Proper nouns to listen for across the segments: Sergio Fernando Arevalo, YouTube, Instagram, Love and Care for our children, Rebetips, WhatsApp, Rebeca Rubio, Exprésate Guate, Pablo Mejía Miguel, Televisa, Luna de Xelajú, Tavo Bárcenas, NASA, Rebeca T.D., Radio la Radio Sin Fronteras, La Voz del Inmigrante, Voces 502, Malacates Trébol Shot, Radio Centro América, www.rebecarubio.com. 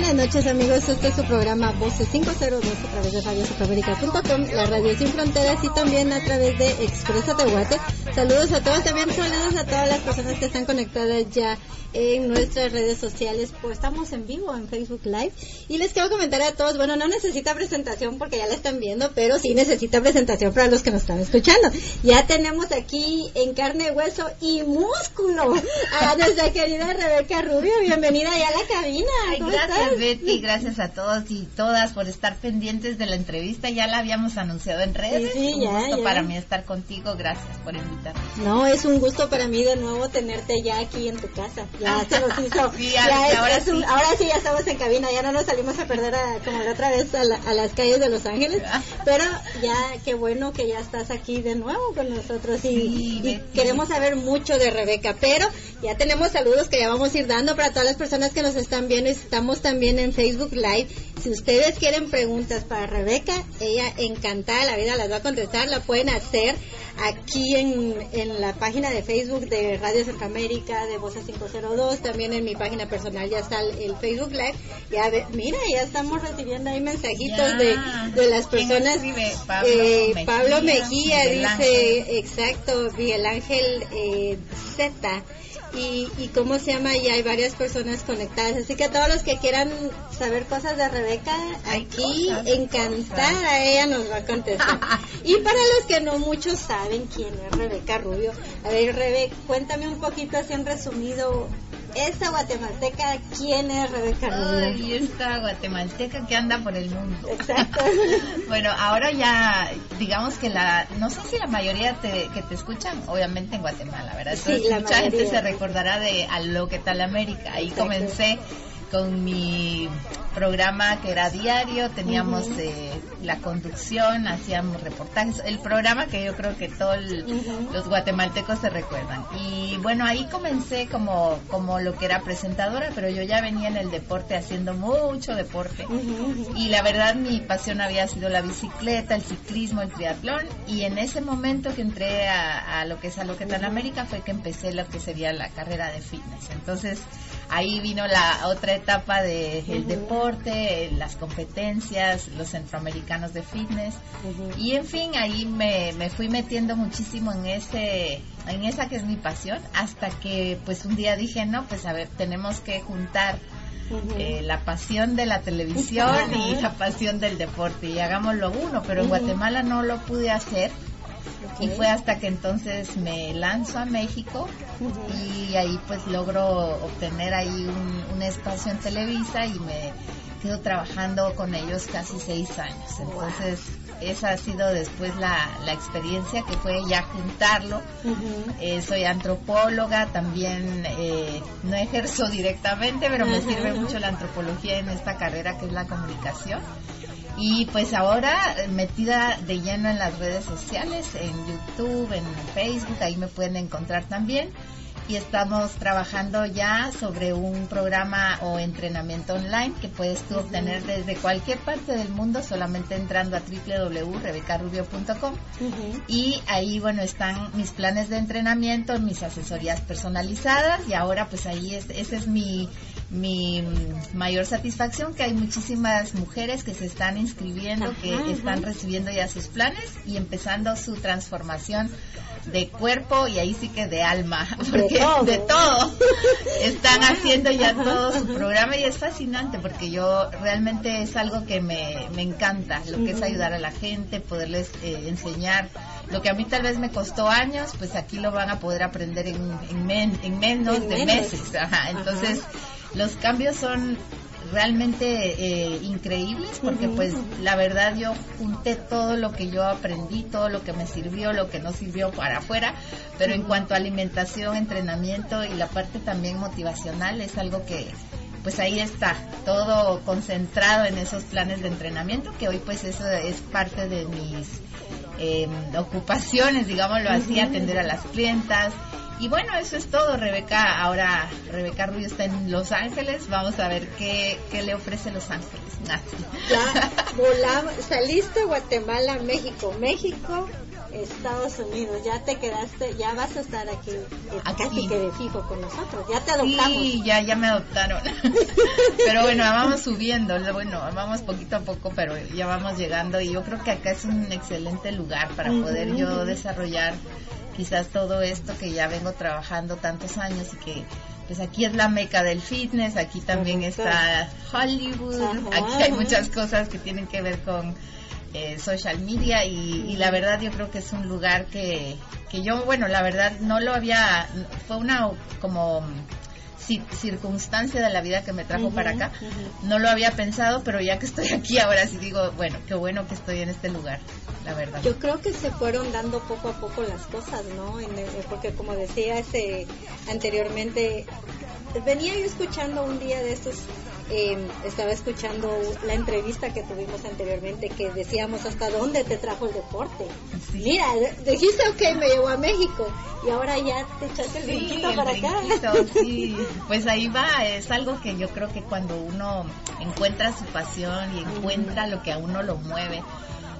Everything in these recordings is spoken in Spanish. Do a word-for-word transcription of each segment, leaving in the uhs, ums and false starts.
Buenas noches, amigos, este es su programa Voces cinco cero dos a través de Radio Centro América punto com, La Radio Sin Fronteras y también a través de Exprésate Guate. Saludos a todos, también saludos a todas las personas que están conectadas ya en nuestras redes sociales, pues estamos en vivo en Facebook Live y les quiero comentar a todos, bueno, no necesita presentación porque ya la están viendo, pero sí necesita presentación para los que nos están escuchando. Ya tenemos aquí en carne, hueso y músculo a nuestra querida Rebeca Rubio, bienvenida ya a la cabina. Ay, gracias estás? Betty, gracias a todos y todas por estar pendientes de la entrevista, ya la habíamos anunciado en redes, sí, sí, un ya, gusto ya. Para mí estar contigo, gracias por invitarme. No, es un gusto para mí de nuevo tenerte ya aquí en tu casa. Ya se nos hizo. Sí, ya ya es, ahora, es un, sí. ahora sí ya estamos en cabina, ya no nos salimos a perder a, como la otra vez a, la, a las calles de Los Ángeles, pero ya qué bueno que ya estás aquí de nuevo con nosotros y, sí, y queremos saber mucho de Rebeca, pero ya tenemos saludos que ya vamos a ir dando para todas las personas que nos están viendo. Estamos también en Facebook Live. Si ustedes quieren preguntas para Rebeca, ella encantada de la vida las va a contestar, la pueden hacer aquí en, en la página de Facebook de Radio Centroamérica, de Voces cinco cero dos, también en mi página personal ya está el, el Facebook Live. Ya ve, mira, ya estamos recibiendo ahí mensajitos ya, de, de las personas. Escribe? Pablo, eh, Mejía, Pablo Mejía Miguel dice, Ángel. Exacto, Miguel Ángel eh, Z. Y, y cómo se llama, y hay varias personas conectadas, así que a todos los que quieran saber cosas de Rebeca, hay aquí cosas, encantada cosas. Ella nos va a contestar. Y para los que no muchos saben quién es Rebeca Rubio, a ver Rebeca, cuéntame un poquito así en resumido, esta guatemalteca, ¿quién es Rebeca Rubio? Ay, esta guatemalteca que anda por el mundo. Exacto. Bueno, ahora ya, digamos que la, no sé si la mayoría te, que te escuchan, obviamente en Guatemala, ¿verdad? Entonces, sí, la mucha mayoría. Gente se recordará de Aló, ¿qué tal América? Ahí exacto. Comencé con mi programa que era diario, teníamos uh-huh. eh, la conducción, hacíamos reportajes, el programa que yo creo que todos uh-huh. los guatemaltecos se recuerdan. Y bueno, ahí comencé como, como lo que era presentadora, pero yo ya venía en el deporte haciendo mucho deporte. Uh-huh. Y la verdad mi pasión había sido la bicicleta, el ciclismo, el triatlón, y en ese momento que entré a, a lo que es a lo que tal América fue que empecé lo que sería la carrera de fitness. Entonces ahí vino la otra etapa del de uh-huh. deporte, las competencias, los centroamericanos de fitness uh-huh. y en fin, ahí me, me fui metiendo muchísimo en ese en esa que es mi pasión, hasta que pues un día dije, no, pues a ver, tenemos que juntar uh-huh. eh, la pasión de la televisión uh-huh. y la pasión del deporte y hagámoslo uno, pero en uh-huh. Guatemala no lo pude hacer. Okay. Y fue hasta que entonces me lanzo a México uh-huh. y ahí pues logro obtener ahí un, un espacio en Televisa y me quedo trabajando con ellos casi seis años. Entonces wow. esa ha sido después la, la experiencia que fue ya juntarlo. Uh-huh. Eh, soy antropóloga, también eh, no ejerzo directamente, pero uh-huh. me sirve mucho la antropología en esta carrera que es la comunicación. Y pues ahora metida de lleno en las redes sociales, en YouTube, en Facebook, ahí me pueden encontrar también. Y estamos trabajando ya sobre un programa o entrenamiento online que puedes tú obtener uh-huh. desde cualquier parte del mundo solamente entrando a doble u doble u doble u punto rebeca rubio punto com uh-huh. y ahí bueno están mis planes de entrenamiento, mis asesorías personalizadas y ahora pues ahí es, ese es mi mi mayor satisfacción, que hay muchísimas mujeres que se están inscribiendo, ajá, que ajá. están recibiendo ya sus planes y empezando su transformación de cuerpo y ahí sí que de alma, porque de todo, de todo están haciendo ya todo su programa y es fascinante porque yo realmente es algo que me, me encanta, lo que es ayudar a la gente, poderles eh, enseñar lo que a mí tal vez me costó años, pues aquí lo van a poder aprender en, en, men, en menos en de menos. meses, ajá, entonces ajá. los cambios son realmente eh, increíbles porque pues la verdad yo junté todo lo que yo aprendí, todo lo que me sirvió, lo que no sirvió para afuera, pero en cuanto a alimentación, entrenamiento y la parte también motivacional es algo que pues ahí está, todo concentrado en esos planes de entrenamiento que hoy pues eso es parte de mis eh, ocupaciones, digámoslo así, atender a las clientas. Y bueno, eso es todo, Rebeca. Ahora Rebeca Rubio está en Los Ángeles. Vamos a ver qué, qué le ofrece Los Ángeles. Nada. Ya volamos, saliste de Guatemala a México. México Estados Unidos, ya te quedaste, ya vas a estar aquí, aquí. Casi que de fijo con nosotros, ya te adoptamos. Sí, ya, ya me adoptaron. Pero bueno, vamos subiendo, bueno, vamos poquito a poco, pero ya vamos llegando y yo creo que acá es un excelente lugar para poder uh-huh. yo desarrollar quizás todo esto que ya vengo trabajando tantos años y que pues aquí es la meca del fitness, aquí también uh-huh. está Hollywood, uh-huh. aquí hay muchas cosas que tienen que ver con Eh, social media y, y la verdad yo creo que es un lugar que, que yo, bueno, la verdad no lo había, fue una como circunstancia de la vida que me trajo uh-huh, para acá, uh-huh. no lo había pensado, pero ya que estoy aquí ahora sí digo, bueno, qué bueno que estoy en este lugar, la verdad. Yo creo que se fueron dando poco a poco las cosas, ¿no? En el, porque como decía ese, anteriormente, venía yo escuchando un día de estos, eh, estaba escuchando la entrevista que tuvimos anteriormente que decíamos hasta dónde te trajo el deporte. Sí. Mira, dijiste ok, me llevó a México y ahora ya te echaste el sí, brinquito el para brinquito, acá. Sí, pues ahí va, es algo que yo creo que cuando uno encuentra su pasión y encuentra lo que a uno lo mueve,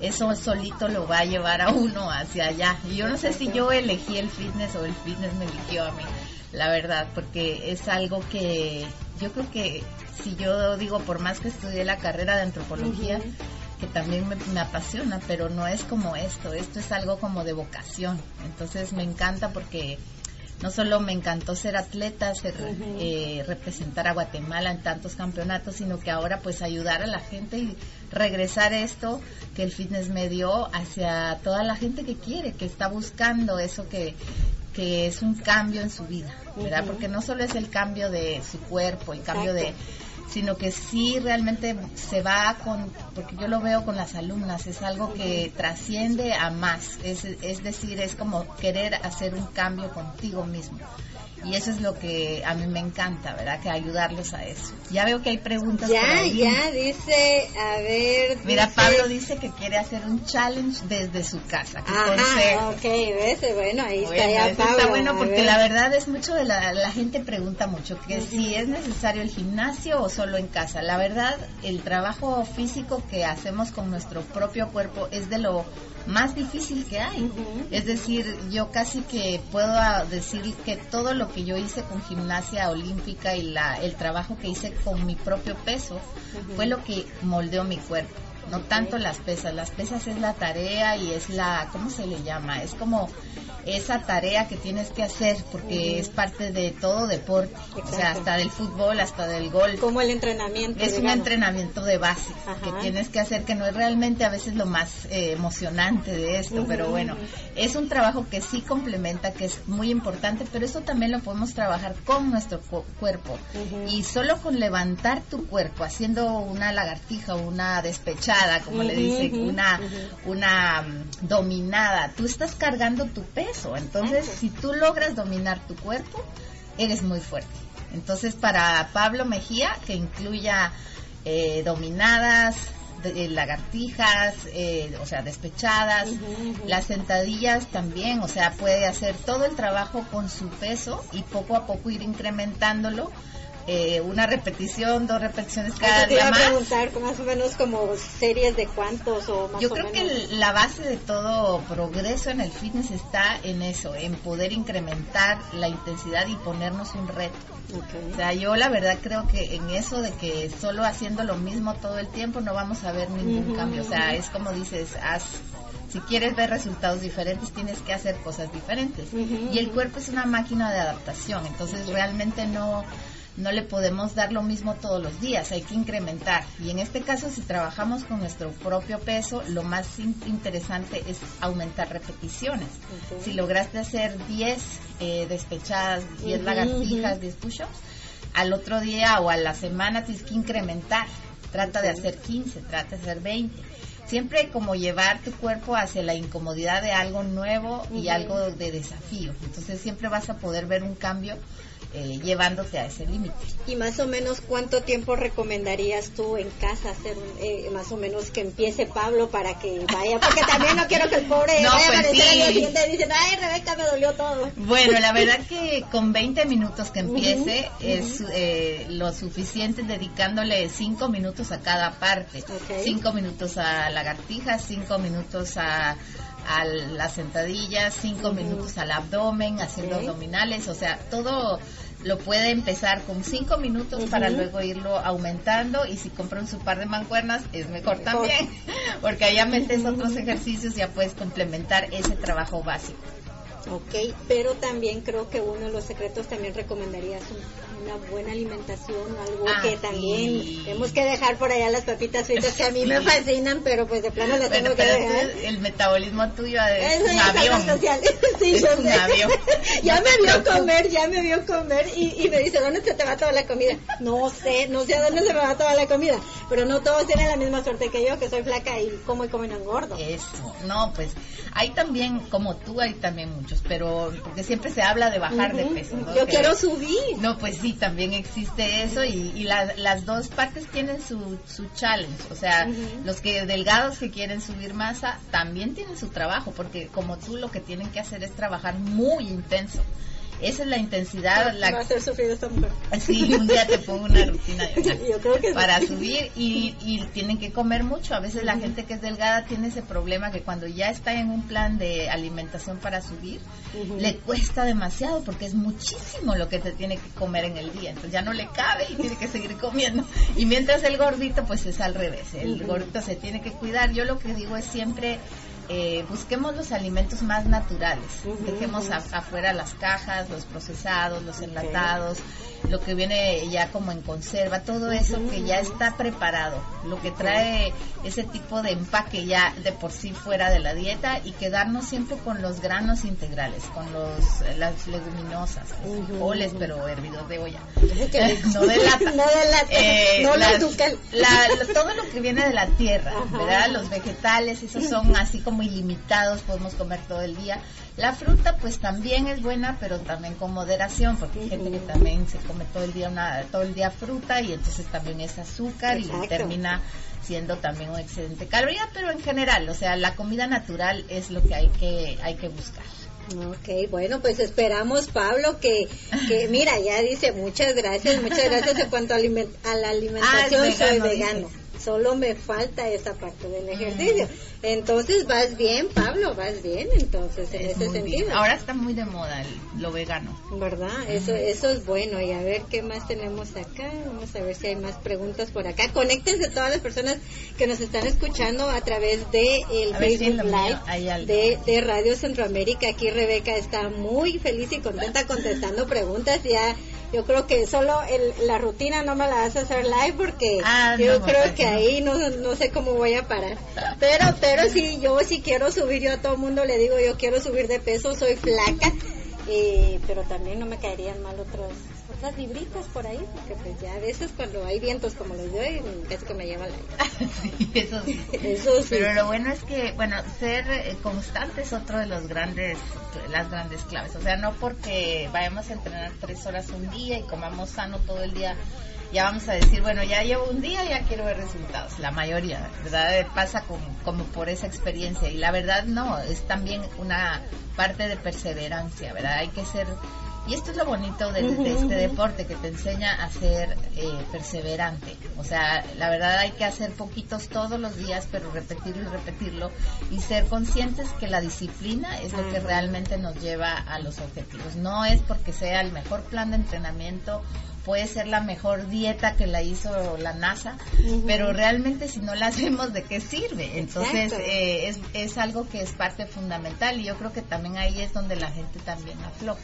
eso solito lo va a llevar a uno hacia allá. Y yo no sé si yo elegí el fitness o el fitness me eligió a mí. La verdad, porque es algo que yo creo que, si yo digo, por más que estudié la carrera de antropología, uh-huh. que también me, me apasiona, pero no es como esto, esto es algo como de vocación. Entonces me encanta porque no solo me encantó ser atleta, ser, uh-huh. eh, representar a Guatemala en tantos campeonatos, sino que ahora pues ayudar a la gente y regresar esto que el fitness me dio hacia toda la gente que quiere, que está buscando eso que... que es un cambio en su vida, ¿verdad? Uh-huh. Porque no solo es el cambio de su cuerpo, el cambio Exacto. de... sino que sí realmente se va con... porque yo lo veo con las alumnas, es algo que trasciende a más, es, es decir, es como querer hacer un cambio contigo mismo. Y eso es lo que a mí me encanta, ¿verdad? Que ayudarlos a eso. Ya veo que hay preguntas. Ya, por ahí. Ya, dice, a ver... Mira, dice... Pablo dice que quiere hacer un challenge desde su casa. Ajá, ok, ves, bueno, ahí bueno, está ya Pablo. Está bueno porque ver. La verdad es mucho de la... La gente pregunta mucho que uh-huh. si es necesario el gimnasio o solo en casa. La verdad, el trabajo físico que hacemos con nuestro propio cuerpo es de lo... más difícil que hay, uh-huh. es decir, yo casi que puedo decir que todo lo que yo hice con gimnasia olímpica y la el trabajo que hice con mi propio peso uh-huh. fue lo que moldeó mi cuerpo, no okay. tanto las pesas, las pesas es la tarea y es la, ¿cómo se le llama? Es como esa tarea que tienes que hacer porque uh-huh. es parte de todo deporte, Exacto. o sea, hasta del fútbol, hasta del golf. Como el entrenamiento. Es digamos. Un entrenamiento de base Ajá. que tienes que hacer, que no es realmente a veces lo más eh, emocionante de esto, uh-huh. pero bueno, es un trabajo que sí complementa, que es muy importante, pero eso también lo podemos trabajar con nuestro cu- cuerpo uh-huh. y solo con levantar tu cuerpo, haciendo una lagartija, una despechada, como uh-huh. le dicen, uh-huh. una, uh-huh. una um, dominada, tú estás cargando tu peso. Entonces, si tú logras dominar tu cuerpo, eres muy fuerte. Entonces, para Pablo Mejía, que incluya eh, dominadas, de, lagartijas, eh, o sea, despechadas, uh-huh, uh-huh. las sentadillas también, o sea, puede hacer todo el trabajo con su peso y poco a poco ir incrementándolo. Eh, una repetición, dos repeticiones cada día más. Te iba a preguntar, más o menos como series de cuántos o más o menos. Yo creo que la base de todo progreso en el fitness está en eso, en poder incrementar la intensidad y ponernos un reto. Okay. O sea, yo la verdad creo que en eso de que solo haciendo lo mismo todo el tiempo no vamos a ver ningún uh-huh. cambio. O sea, es como dices, haz... Si quieres ver resultados diferentes, tienes que hacer cosas diferentes. Uh-huh, y el cuerpo es una máquina de adaptación, entonces uh-huh. realmente no... no le podemos dar lo mismo todos los días, hay que incrementar. Y en este caso, si trabajamos con nuestro propio peso, lo más in- interesante es aumentar repeticiones. Okay. Si lograste hacer diez eh, despechadas, diez uh-huh, lagartijas, uh-huh. diez push-ups, al otro día o a la semana tienes que incrementar. Trata okay. de hacer quince, trata de hacer veinte. Siempre como llevar tu cuerpo hacia la incomodidad de algo nuevo uh-huh. y algo de desafío. Entonces siempre vas a poder ver un cambio Eh, llevándote a ese límite. ¿Y más o menos cuánto tiempo recomendarías tú en casa hacer eh, más o menos que empiece Pablo para que vaya? Porque también no quiero que el pobre no, vaya pues a aparecer sí. al día siguiente y dicen, ay Rebeca, me dolió todo. Bueno, la verdad que con veinte minutos que empiece uh-huh, es uh-huh. Eh, lo suficiente, dedicándole cinco minutos a cada parte. cinco okay. minutos a lagartijas, cinco minutos a a la sentadilla, cinco uh-huh. minutos al abdomen, haciendo okay. abdominales, o sea, todo lo puede empezar con cinco minutos uh-huh. para luego irlo aumentando, y si compran su par de mancuernas es mejor también, porque allá metes uh-huh. otros ejercicios y ya puedes complementar ese trabajo básico. Ok, pero también creo que uno de los secretos también recomendaría una buena alimentación, algo ah, que también sí. tenemos que dejar por allá las papitas fritas que a mí sí. me fascinan, pero pues de plano las bueno, tengo que dejar. El metabolismo tuyo es, es un avión. Sí, es yo un avión. ya me vio comer, ya me vio comer y, y me dice, ¿dónde se te va toda la comida? No sé, no sé a dónde se me va toda la comida, pero no todos tienen la misma suerte que yo, que soy flaca y como y como y no engordo. Eso, no, pues hay también, como tú, hay también muchos, pero porque siempre se habla de bajar uh-huh. de peso, ¿no? Yo que, quiero subir. No, pues sí, también existe eso, y, y la, las dos partes tienen su, su challenge, o sea, uh-huh. los que delgados que quieren subir masa también tienen su trabajo, porque como tú lo que tienen que hacer es trabajar muy intenso. Esa es la intensidad. No, la va a hacer sufrir esta mujer. Sí, un día te pongo una rutina de Yo creo que para sí. subir y, y tienen que comer mucho. A veces uh-huh. la gente que es delgada tiene ese problema que cuando ya está en un plan de alimentación para subir, uh-huh. le cuesta demasiado porque es muchísimo lo que te tiene que comer en el día. Entonces ya no le cabe y tiene que seguir comiendo. Y mientras el gordito, pues es al revés. El uh-huh. gordito se tiene que cuidar. Yo lo que digo es siempre... Eh, busquemos los alimentos más naturales, uh-huh, dejemos a, afuera las cajas, los procesados, los okay. enlatados, lo que viene ya como en conserva, todo eso uh-huh. que ya está preparado, lo que trae ese tipo de empaque ya de por sí fuera de la dieta, y quedarnos siempre con los granos integrales, con los las leguminosas, uh-huh, oles, uh-huh. pero hervidos de olla, okay. no de lata, no de lata, eh, no las, la, la, todo lo que viene de la tierra, uh-huh. ¿verdad? Los vegetales, esos son así como ilimitados, podemos comer todo el día. La fruta pues también es buena, pero también con moderación, porque hay gente que también se come todo el día una todo el día fruta y entonces también es azúcar Exacto. y termina siendo también un excedente de caloría, pero en general, o sea, la comida natural es lo que hay que hay que buscar. Ok, bueno, pues esperamos, Pablo, que, que mira, ya dice, muchas gracias, muchas gracias en cuanto a, aliment- a la alimentación, ah, vegano, soy vegano. Dice. Solo me falta esa parte del ejercicio. Mm. Entonces, vas bien, Pablo, vas bien, entonces, en es ese sentido. Bien. Ahora está muy de moda el, lo vegano. ¿Verdad? Mm. Eso eso es bueno. Y a ver qué más tenemos acá. Vamos a ver si hay más preguntas por acá. Conéctense todas las personas que nos están escuchando a través de el a Facebook si Live de, de Radio Centroamérica. Aquí Rebeca está muy feliz y contenta contestando preguntas. Ya... Yo creo que solo el, la rutina no me la vas a hacer live porque ah, yo no, creo no. que ahí no no sé cómo voy a parar. Pero pero sí, yo sí quiero subir, yo a todo mundo le digo, yo quiero subir de peso, soy flaca, eh, pero también no me caerían mal otros otras libritas por ahí, porque pues ya a veces cuando hay vientos como los de hoy, casi que me lleva la vida. Sí, eso sí. Eso sí. Pero lo bueno es que, bueno, ser constante es otro de los grandes, las grandes claves. O sea, no porque vayamos a entrenar tres horas un día y comamos sano todo el día, ya vamos a decir, bueno, ya llevo un día, ya quiero ver resultados. La mayoría, ¿verdad? Pasa como, como por esa experiencia. Y la verdad, no, es también una parte de perseverancia, ¿verdad? Hay que ser... Y esto es lo bonito de, de este deporte, que te enseña a ser eh, perseverante. O sea, la verdad hay que hacer poquitos todos los días, pero repetirlo y repetirlo. Y ser conscientes que la disciplina es lo que realmente nos lleva a los objetivos. No es porque sea el mejor plan de entrenamiento, puede ser la mejor dieta que la hizo la NASA, uh-huh. pero realmente si no la hacemos, ¿de qué sirve? Entonces eh, es, es algo que es parte fundamental, y yo creo que también ahí es donde la gente también afloja.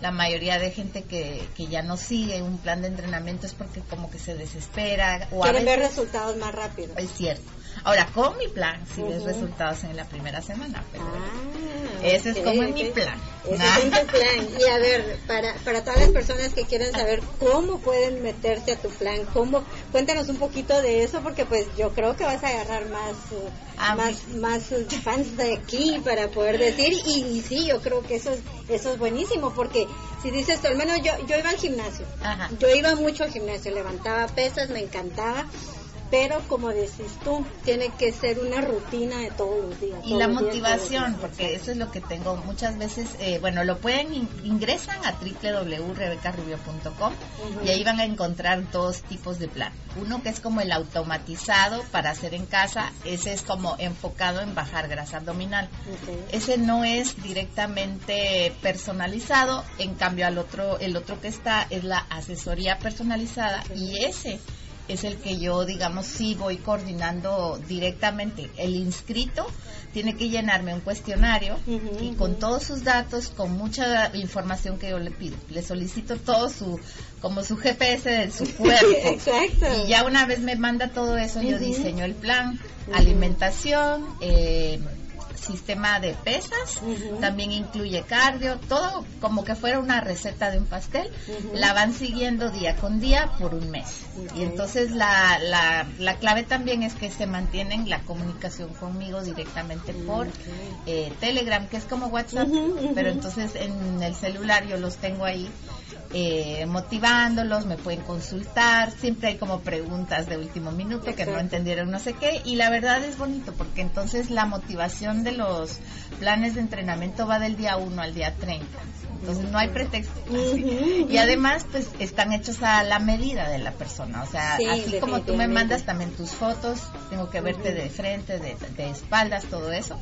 La mayoría de gente que, que ya no sigue un plan de entrenamiento es porque como que se desespera. O quieren a veces, ver resultados más rápido. Es cierto. Ahora, con mi plan, si sí uh-huh. ves resultados en la primera semana. Pero ah, ese okay, es como okay. mi plan. Ese nah. es tu plan. Y a ver, para, para todas las personas que quieren saber cómo pueden meterse a tu plan, cómo, cuéntanos un poquito de eso, porque pues yo creo que vas a agarrar más uh, más, más uh, fans de aquí para poder decir. Y, y sí, yo creo que eso es, eso es buenísimo, porque si dices tú, al menos yo, yo iba al gimnasio. Ajá. Yo iba mucho al gimnasio, levantaba pesas, me encantaba. Pero como decís tú, tiene que ser una rutina de todos los días. Y la motivación, porque eso es lo que tengo muchas veces, eh, bueno, lo pueden, ingresan a doble u doble u doble u punto rebeca rubio punto com uh-huh. y ahí van a encontrar dos tipos de plan. Uno que es como el automatizado para hacer en casa, ese es como enfocado en bajar grasa abdominal. Okay. Ese no es directamente personalizado, en cambio al otro, el otro que está es la asesoría personalizada, okay. y ese es el que yo, digamos, sí voy coordinando directamente. El inscrito tiene que llenarme un cuestionario uh-huh, y con uh-huh. todos sus datos, con mucha información que yo le pido. Le solicito todo su, como su G P S de su cuerpo. Exacto. Y ya una vez me manda todo eso, uh-huh. yo diseño el plan, uh-huh. alimentación, eh, sistema de pesas, uh-huh. también incluye cardio, todo como que fuera una receta de un pastel, uh-huh. la van siguiendo día con día por un mes. Okay. Y entonces la, la, la clave también es que se mantienen la comunicación conmigo directamente por okay. eh, Telegram, que es como WhatsApp, uh-huh, uh-huh. pero entonces en el celular yo los tengo ahí. Eh, motivándolos, me pueden consultar, siempre hay como preguntas de último minuto que Exacto. no entendieron no sé qué, y la verdad es bonito porque entonces la motivación de los planes de entrenamiento va del día uno al día treinta, entonces no hay pretexto, así. Y además pues están hechos a la medida de la persona, o sea, sí, así como tú me mandas también tus fotos, tengo que verte de frente, de, de espaldas, todo eso,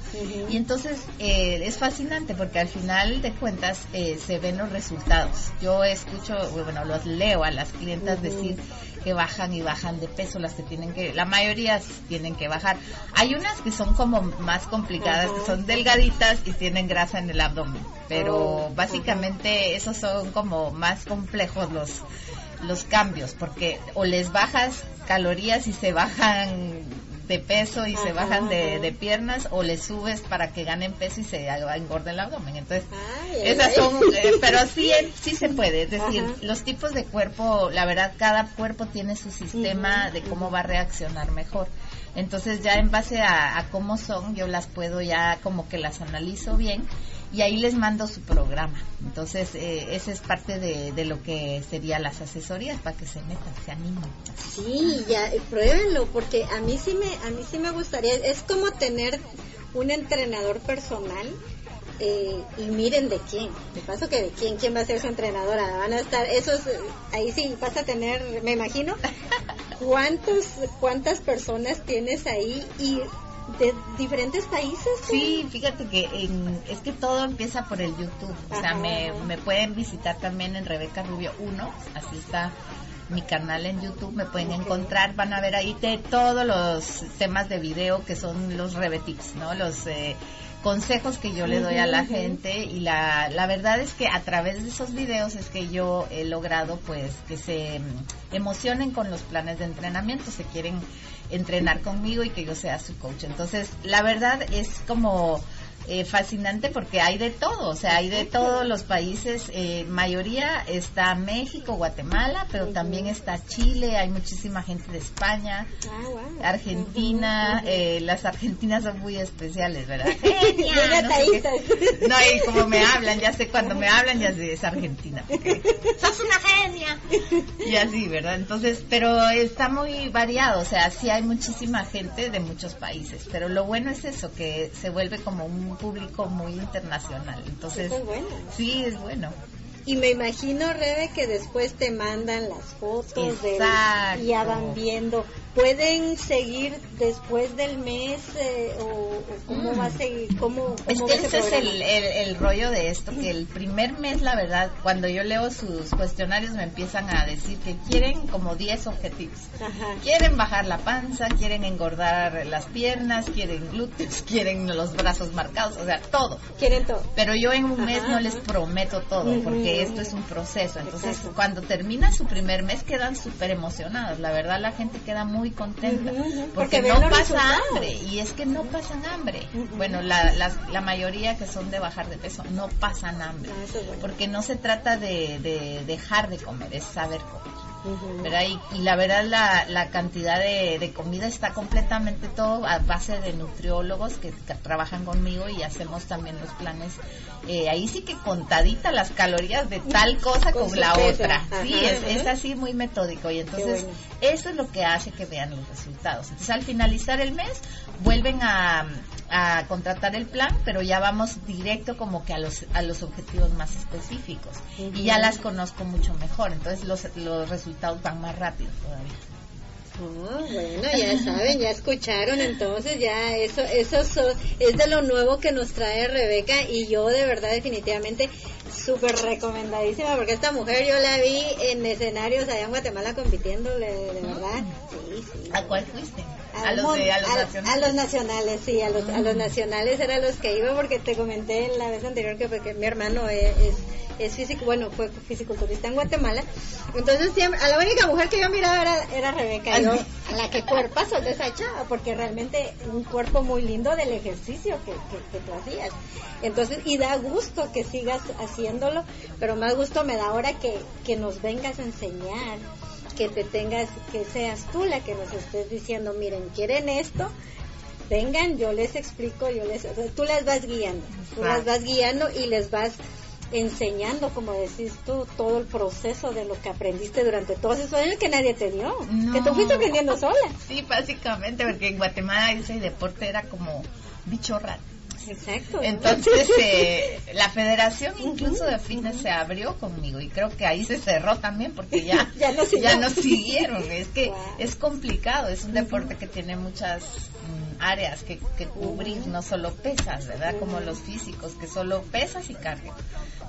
y entonces eh, es fascinante porque al final de cuentas eh, se ven los resultados. Yo he escucho, bueno, los leo a las clientas uh-huh. decir que bajan y bajan de peso, las que tienen que, la mayoría tienen que bajar. Hay unas que son como más complicadas, uh-huh. que son delgaditas y tienen grasa en el abdomen, pero uh-huh. básicamente uh-huh. esos son como más complejos los los cambios, porque o les bajas calorías y se bajan de peso y ajá, se bajan de, de piernas, o le subes para que ganen peso y se engorde el abdomen. Entonces, ay, esas ay. son, eh, pero sí, sí se puede. Es decir, ajá. los tipos de cuerpo, la verdad, cada cuerpo tiene su sistema ajá, de cómo ajá. va a reaccionar mejor. Entonces, ya en base a, a cómo son, yo las puedo ya como que las analizo bien y ahí les mando su programa. Entonces, eh, esa es parte de, de lo que sería las asesorías, para que se metan, se animen. Sí, ya, pruébenlo, porque a mí sí me, a mí sí me gustaría, es como tener un entrenador personal. Eh, y miren de quién, de paso que de quién, quién va a ser su entrenadora, van a estar, esos, ahí sí vas a tener, me imagino, cuántos, cuántas personas tienes ahí y de diferentes países. Sí, sí, fíjate que en, es que todo empieza por el YouTube, ajá, o sea, me, me pueden visitar también en Rebeca Rubio uno, así está mi canal en YouTube, me pueden okay. encontrar, van a ver ahí de todos los temas de video que son los Rebetips, ¿no? Los eh, consejos que yo le doy a la uh-huh. gente, y la, la verdad es que a través de esos videos es que yo he logrado pues que se emocionen con los planes de entrenamiento, se quieren entrenar conmigo y que yo sea su coach. Entonces, la verdad es como eh, fascinante porque hay de todo, o sea, hay de todos los países, eh, mayoría está México, Guatemala, pero uh-huh. también está Chile, hay muchísima gente de España, ah, wow. Argentina, uh-huh. eh, las argentinas son muy especiales, ¿verdad? ¡Genial! No, sé no, y como me hablan, ya sé, cuando me hablan ya sé, es argentina. ¡Sos una genia! Y así, ¿verdad? Entonces, pero está muy variado, o sea, sí hay muchísima gente de muchos países, pero lo bueno es eso, que se vuelve como un público muy internacional, entonces es bueno. Sí, es bueno. Y me imagino, Rebe, que después te mandan las fotos de y ya van viendo. ¿Pueden seguir después del mes eh, o, o cómo mm. va a seguir? ¿Cómo, cómo es que ese es el, el, el rollo de esto, que el primer mes, la verdad, cuando yo leo sus cuestionarios me empiezan a decir que quieren como diez objetivos. Ajá. Quieren bajar la panza, quieren engordar las piernas, quieren glúteos, quieren los brazos marcados, o sea, todo. Quieren todo. Pero yo en un mes ajá, no les prometo todo, uh-huh. porque esto es un proceso, entonces Exacto. cuando termina su primer mes quedan súper emocionados, la verdad la gente queda muy contenta, uh-huh, uh-huh. porque, porque no pasa resultados. hambre, y es que no pasan hambre, uh-huh. bueno, la, la, la mayoría que son de bajar de peso no pasan hambre, uh-huh. porque no se trata de, de dejar de comer, es saber comer. uh-huh. ¿verdad? Y, y la verdad la, la cantidad de, de comida está completamente todo a base de nutriólogos que, que trabajan conmigo y hacemos también los planes. Eh, ahí sí que contadita las calorías de tal cosa con, con la otra. Ajá, sí, es, es así muy metódico y entonces bueno. eso es lo que hace que vean los resultados. Entonces al finalizar el mes vuelven a, a contratar el plan, pero ya vamos directo como que a los a los objetivos más específicos uh-huh. y ya las conozco mucho mejor, entonces los, los resultados van más rápido todavía. Oh, bueno, ya saben, ya escucharon, entonces ya eso eso so, es de lo nuevo que nos trae Rebeca y yo de verdad definitivamente súper recomendadísima, porque esta mujer yo la vi en escenarios allá en Guatemala compitiéndole, de verdad. Sí, sí. ¿A cuál fuiste? A, a, los, de, a, los, a, a los nacionales, sí, a los, uh-huh. a los nacionales eran los que iba, porque te comenté la vez anterior que, que mi hermano es, es, es físico, bueno, fue fisiculturista en Guatemala, entonces siempre, a la única mujer que yo miraba era, era Rebeca, yo, a la que cuerpazo de esa chava, porque realmente un cuerpo muy lindo del ejercicio que, que, que tú hacías, entonces, y da gusto que sigas haciéndolo, pero más gusto me da ahora que, que nos vengas a enseñar, que te tengas, que seas tú la que nos estés diciendo, miren, quieren esto, vengan, yo les explico, yo les, tú las vas guiando, tú las vas guiando y les vas enseñando, como decís tú, todo el proceso de lo que aprendiste durante todos esos años que nadie te dio, no. que tú fuiste aprendiendo sola. Sí, básicamente, porque en Guatemala ese deporte era como bicho raro. Exacto. Entonces, eh, la federación incluso de fitness uh-huh. se abrió conmigo y creo que ahí se cerró también porque ya, ya, no, ya no siguieron. Es que wow. es complicado, es un deporte uh-huh. que tiene muchas um, áreas que, que cubrir, uh-huh. no solo pesas, ¿verdad? Uh-huh. Como los físicos, que solo pesas y cargas.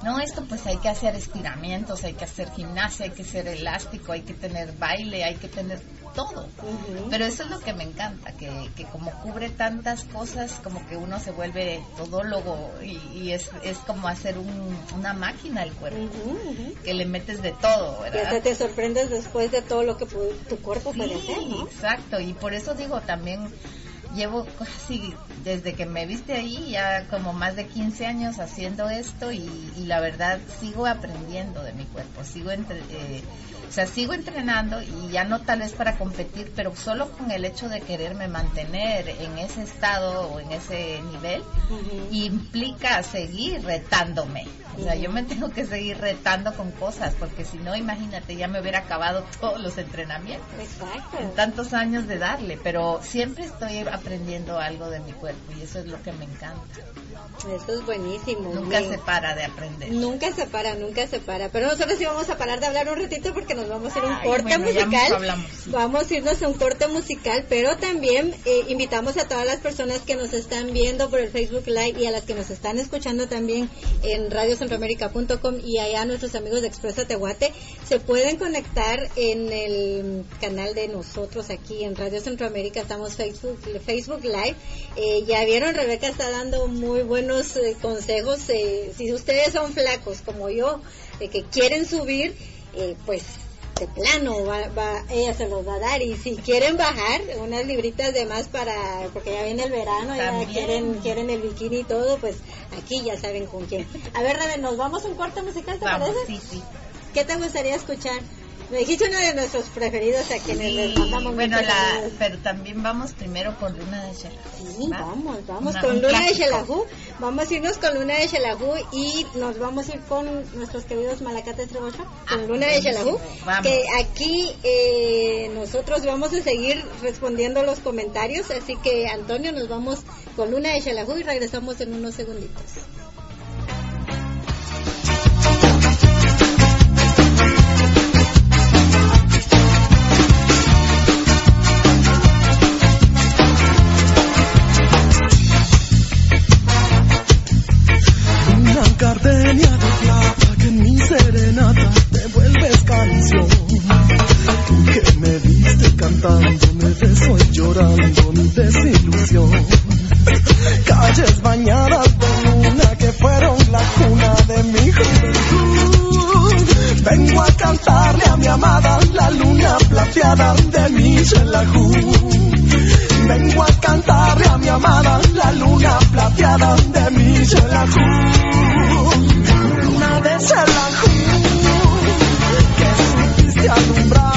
No, esto pues hay que hacer estiramientos, hay que hacer gimnasia, hay que ser elástico, hay que tener baile, hay que tener todo. Uh-huh. Pero eso es lo que me encanta, que, que como cubre tantas cosas, como que uno se vuelve todólogo y, y es, es como hacer un, una máquina al cuerpo uh-huh, uh-huh. que le metes de todo, ¿verdad? Y hasta te sorprendes después de todo lo que tu cuerpo sí, puede hacer, ¿no? Exacto, y por eso digo también llevo casi desde que me viste ahí ya como más de quince años haciendo esto y, y la verdad sigo aprendiendo de mi cuerpo, sigo entre, eh, o sea, sigo entrenando y ya no tal vez para competir, pero solo con el hecho de quererme mantener en ese estado o en ese nivel uh-huh. implica seguir retándome. O sea, yo me tengo que seguir retando con cosas, porque si no, imagínate, ya me hubiera acabado todos los entrenamientos. Exacto. En tantos años de darle, pero siempre estoy aprendiendo algo de mi cuerpo y eso es lo que me encanta. Eso es buenísimo. Nunca bien. se para de aprender. Nunca se para, nunca se para. Pero nosotros sí vamos a parar de hablar un ratito porque nos vamos a ir a un Ay, corte bueno, musical. Vamos a irnos a un corte musical, pero también eh, invitamos a todas las personas que nos están viendo por el Facebook Live y a las que nos están escuchando también en Radio Centro América punto com y allá nuestros amigos de Exprésate Guate se pueden conectar en el canal de nosotros aquí en Radio Centroamérica, estamos Facebook Facebook Live, eh, ya vieron, Rebeca está dando muy buenos eh, consejos, eh, si ustedes son flacos como yo, eh, que quieren subir, eh, pues de plano, va, va, ella se los va a dar y si quieren bajar unas libritas de más para, porque ya viene el verano, ya quieren, quieren el bikini y todo, pues aquí ya saben con quién. A ver, Rebe, nos vamos a un corte musical, ¿te vamos, parece? Sí, sí. ¿Qué te gustaría escuchar? Me dijiste uno de nuestros preferidos a quienes sí, les mandamos bueno, la, pero también vamos primero con Luna de Xelajú. Sí, ¿va? vamos, vamos una, con Luna clásico. de Xelajú. Vamos a irnos con Luna de Xelajú y nos vamos a ir con nuestros queridos Malacates Trébol Shot, con ah, Luna de Xelajú. Que aquí eh, nosotros vamos a seguir respondiendo los comentarios, así que Antonio, nos vamos con Luna de Xelajú y regresamos en unos segunditos. Gardenia de plata que en mi serenata te vuelves canción. Tú que me viste cantando, me beso y llorando mi desilusión. Calles bañadas de luna que fueron la cuna de mi juventud. Vengo a cantarle a mi amada la luna plateada de mi Xelajú. Vengo a cantarle a mi amada la luna plateada de mi Xelajú. Luna de Xelajú, que supiste alumbrar.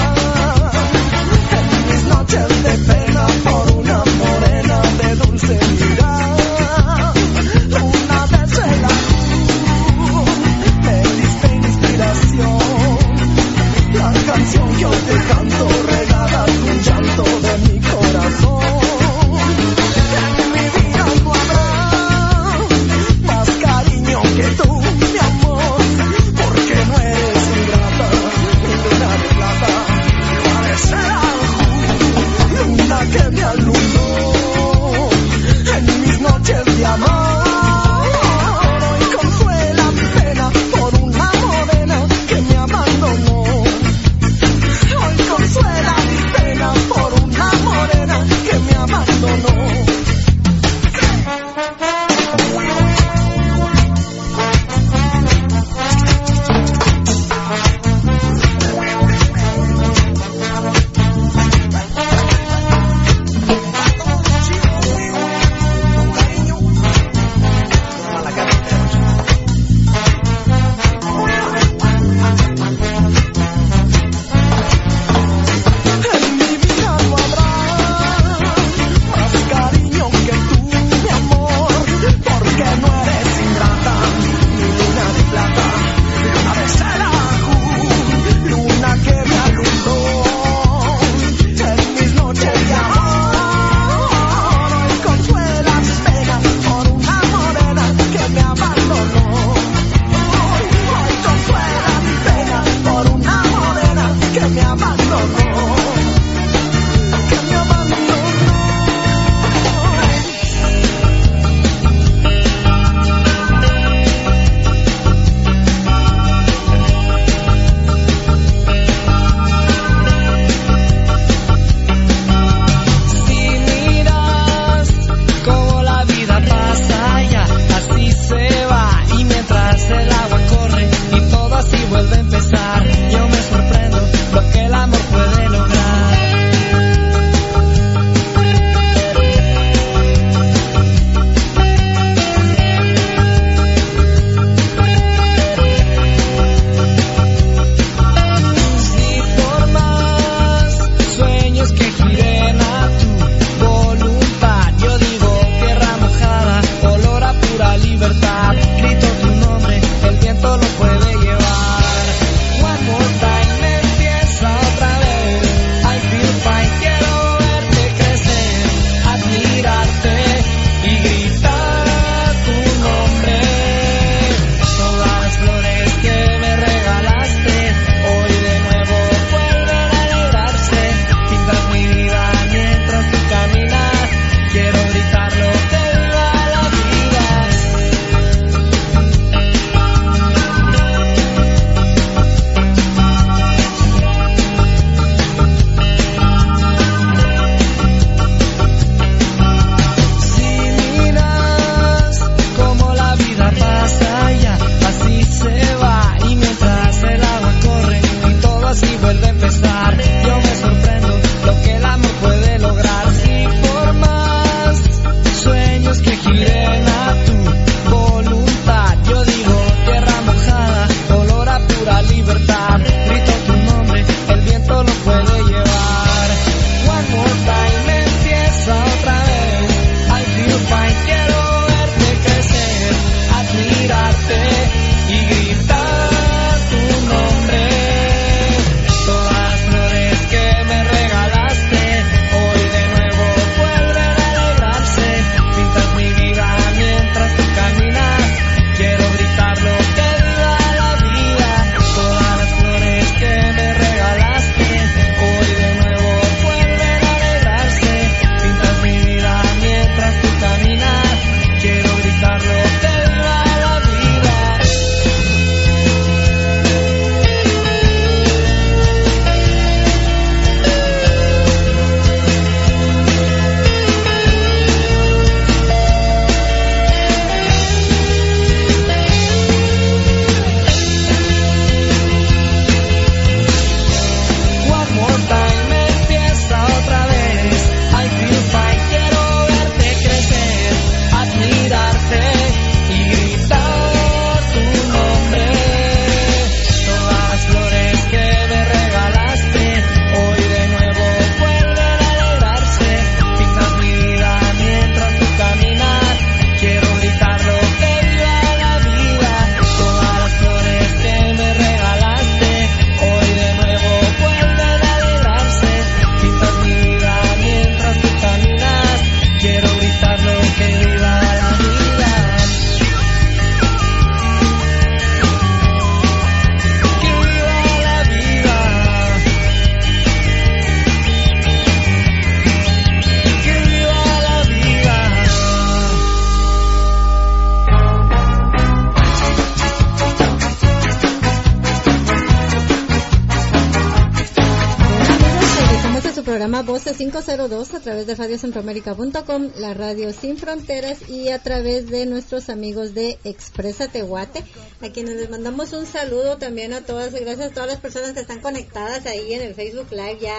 Voces cinco cero dos a través de radio centro américa punto com, la radio sin fronteras, y a través de nuestros amigos de Exprésate Guate, a quienes les mandamos un saludo también a todas, gracias a todas las personas que están conectadas ahí en el Facebook Live ya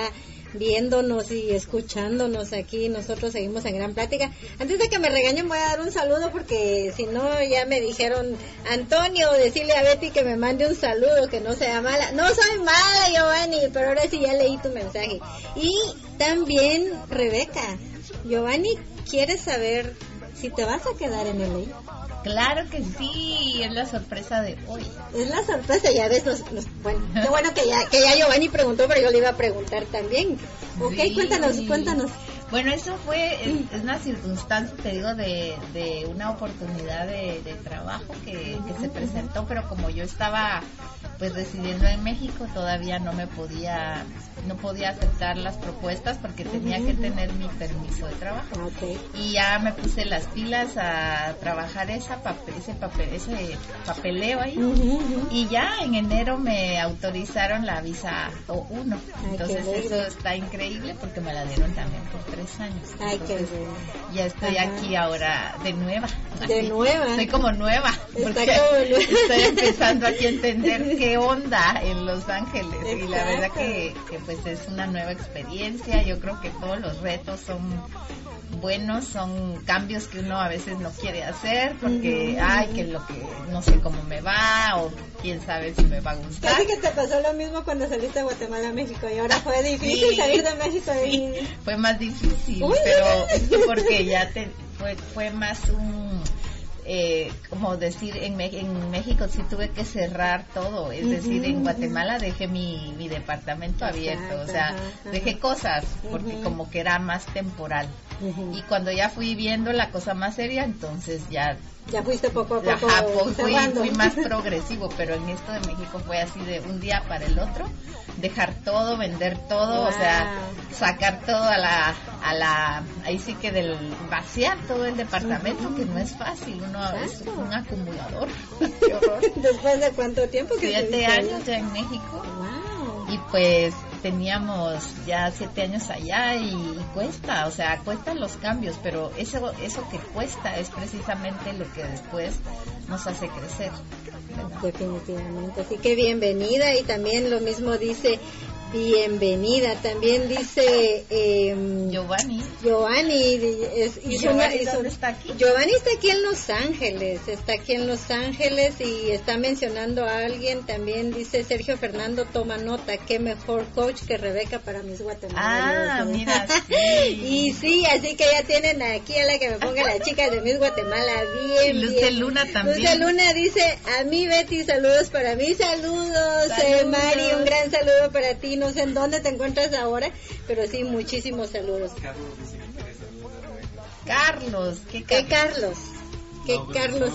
viéndonos y escuchándonos aquí. Nosotros seguimos en Gran Plática. Antes de que me regañen voy a dar un saludo, porque si no ya me dijeron, Antonio, decirle a Betty que me mande un saludo, que no sea mala. No soy mala, Giovanni, pero ahora sí ya leí tu mensaje. Y también Rebeca, Giovanni, ¿quieres saber si te vas a quedar en el L A? Claro que sí, es la sorpresa de hoy. Es la sorpresa, ya ves, los, los, bueno, qué bueno que ya, que ya Giovanni preguntó, pero yo le iba a preguntar también. Ok, sí. cuéntanos, cuéntanos. Bueno, eso fue, es, es una circunstancia, te digo, de, de una oportunidad de, de trabajo que, que se presentó, pero como yo estaba pues decidiendo en México todavía no me podía no podía aceptar las propuestas porque tenía que tener mi permiso de trabajo. Okay. Y ya me puse las pilas a trabajar esa papel, ese papel, ese papeleo ahí. Uh-huh, uh-huh. Y ya en enero me autorizaron la visa O uno. Ay, entonces eso está increíble porque me la dieron también por tres años. Ay, entonces, qué bueno. Ya estoy Ajá. aquí ahora de nueva. De así, nueva. Soy como nueva. Porque estoy empezando aquí a entender qué onda en Los Ángeles. Exacto. Y la verdad que, que pues es una nueva experiencia. Yo creo que todos los retos son buenos, son cambios que uno a veces no quiere hacer porque, uh-huh. ay, que lo que no sé cómo me va o quién sabe si me va a gustar. Casi que te pasó lo mismo cuando saliste de Guatemala a México y ahora fue difícil sí, salir de México. Y... sí, fue más difícil, Uy, pero esto porque ya te, fue, fue más un... Eh, como decir, en, Me- en México sí tuve que cerrar todo, es uh-huh, decir, en Guatemala dejé mi, mi departamento abierto, o sea, uh-huh, dejé cosas, porque uh-huh. como que era más temporal. Uh-huh. Y cuando ya fui viendo la cosa más seria, entonces ya... Ya fuiste poco a poco. Ajá, pues fui, fui más progresivo, pero en esto de México fue así de un día para el otro, dejar todo, vender todo, wow. o sea, sacar todo a la, a la, ahí sí que del, vaciar todo el departamento, uh-huh. que no es fácil, uno Exacto. es un acumulador. Qué horror. ¿Después de cuánto tiempo que Siete años ya en México. Wow. Y pues teníamos ya siete años allá y, y cuesta, o sea, cuestan los cambios, pero eso eso que cuesta es precisamente lo que después nos hace crecer, ¿verdad? Definitivamente, así que bienvenida. Y también lo mismo dice, bienvenida, también dice eh, Giovanni. Giovanni, es, y Giovanni, hizo, ¿dónde está aquí? Giovanni está aquí en Los Ángeles, está aquí en Los Ángeles y está mencionando a alguien, también dice Sergio Fernando, toma nota, qué mejor coach que Rebeca para mis guatemaltecos. Ah, mira, sí. Y sí, así que ya tienen aquí a la que me ponga la chica de Miss Guatemala. Bien, Luz bien. De Luna también. Luz de Luna dice, a mí Betty, saludos para mí. Saludos, saludos. Eh, Mari, un gran saludo para ti. No sé en dónde te encuentras ahora, pero sí, muchísimos saludos. Carlos dice que quiere saludos a Rebeca. Carlos, ¿qué Carlos? ¿Qué Carlos? que no, Carlos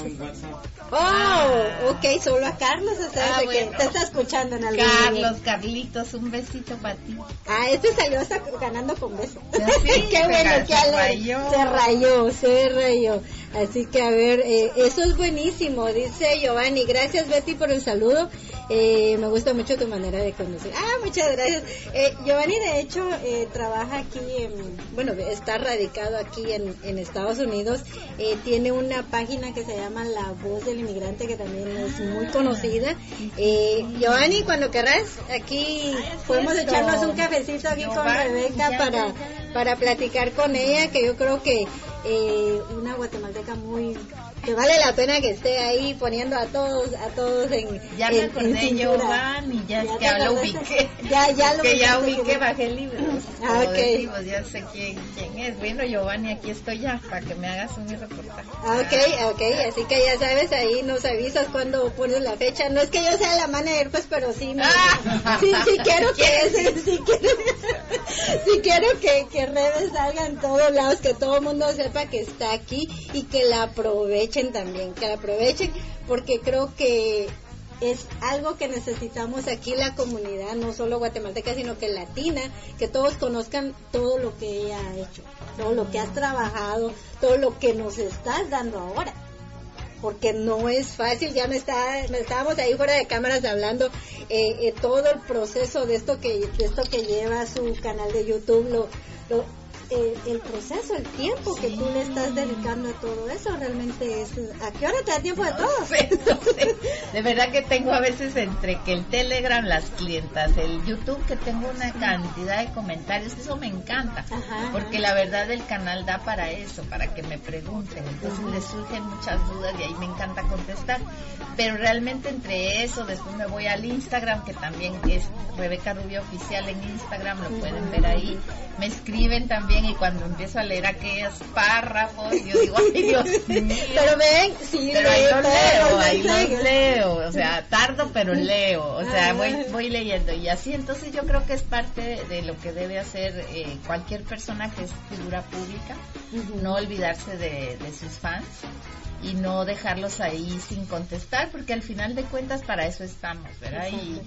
oh ah. ok, solo a Carlos, o sea, ah, bueno. que te está escuchando en algún Carlos, día. Carlitos, un besito para ti. Ah, este salió hasta ganando con besos. Sí, qué bueno, que rayó. se rayó se rayó, así que a ver, eh, eso es buenísimo, dice Giovanni. Gracias Betty por el saludo, eh, me gusta mucho tu manera de conocer. Ah, muchas gracias. eh, Giovanni de hecho eh, trabaja aquí en, bueno, está radicado aquí en, en Estados Unidos, eh, tiene una página que se llama La Voz del Inmigrante, que también es muy conocida. Eh, Giovanni, cuando querrás, aquí podemos echarnos un cafecito aquí con Rebeca para, para platicar con ella, que yo creo que eh, una guatemalteca muy... que vale la pena que esté ahí poniendo a todos a todos en ya me en, acordé en yo Giovanni ya, ya, ya lo ubiqué ya ya lo que ya ubiqué que... bajé libros ah, okay. decimos, ya sé quién quién es. Bueno, Giovanni, aquí estoy ya para que me hagas un reportaje. ah, okay okay así que ya sabes, ahí nos avisas cuando pones la fecha. No es que yo sea la manager, pues, pero sí me, ah. sí, sí quiero que sí, sí quiero sí quiero que que Rebe salga en todos lados, que todo el mundo sepa que está aquí y que la aproveche también, que la aprovechen, porque creo que es algo que necesitamos aquí la comunidad, no solo guatemalteca, sino que latina, que todos conozcan todo lo que ella ha hecho, todo lo que has trabajado, todo lo que nos estás dando ahora, porque no es fácil. Ya me está, me estábamos ahí fuera de cámaras hablando eh, eh, todo el proceso de esto que, de esto que lleva su canal de YouTube, lo, lo El, el proceso, el tiempo sí. que tú le estás dedicando a todo eso, realmente es... ¿A qué hora te da tiempo de no todo? Sé, no sé. De verdad que tengo a veces entre que el Telegram, las clientas, el YouTube, que tengo una cantidad de comentarios, eso me encanta, ajá, porque la verdad el canal da para eso, para que me pregunten, entonces ajá. les surgen muchas dudas y ahí me encanta contestar, pero realmente entre eso, después me voy al Instagram, que también es Rebeca Rubio Oficial en Instagram, lo pueden ver ahí, me escriben también. Y cuando empiezo a leer aquellos párrafos, yo digo, ay Dios mío. Pero ven, sí, pero ahí los leo, ahí los leo, o sea, tardo pero leo, o sea, voy, voy leyendo. Y así, entonces yo creo que es parte de, de lo que debe hacer eh, cualquier persona que es figura pública, no olvidarse de, de sus fans. y no dejarlos ahí sin contestar, porque al final de cuentas para eso estamos, ¿verdad? Y,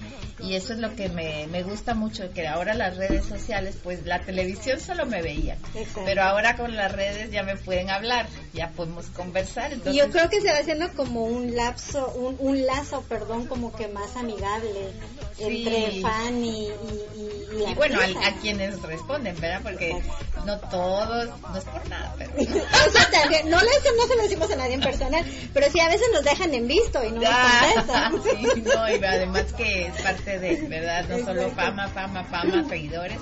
y eso es lo que me, me gusta mucho, que ahora las redes sociales, pues la televisión solo me veía, pero ahora con las redes ya me pueden hablar, ya podemos conversar. Entonces... Yo creo que se va haciendo como un lapso, un, un lazo, perdón, como que más amigable, sí, entre fan y... y, y... Y bueno, a, a quienes responden, ¿verdad? Porque no todos, no es por nada, pero... O sea, también, no, les, no se lo decimos a nadie en personal, pero sí a veces nos dejan en visto y no ah, nos contestan. Sí, no, y además que es parte de, ¿verdad? No solo fama, fama, fama, seguidores,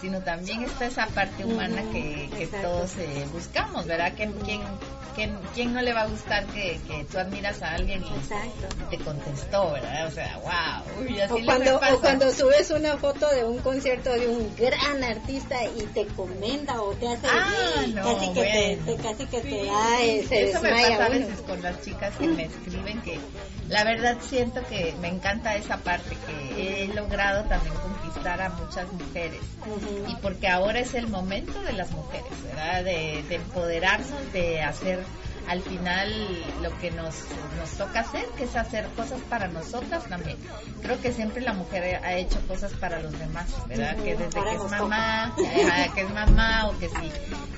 sino también está esa parte humana que, que todos eh, buscamos, ¿verdad? Que, ¿quién, quién, ¿Quién no le va a gustar que, que tú admiras a alguien y, y te contestó, ¿verdad? O sea, wow. Uy, así o, cuando, o cuando subes una foto de un concierto de un gran artista y te comenta o te hace... Ah, no, casi que bueno. te, te, casi que sí, te da ese... Eso me pasa a veces con las chicas que me escriben, que la verdad siento que me encanta esa parte, que he logrado también conquistar a muchas mujeres. Uh-huh. Y porque ahora es el momento de las mujeres, ¿verdad? De, de empoderarnos, de hacer al final lo que nos, nos toca hacer, que es hacer cosas para nosotras también. Creo que siempre la mujer ha hecho cosas para los demás, ¿verdad? Que desde que es mamá, eh, que es mamá o que sí,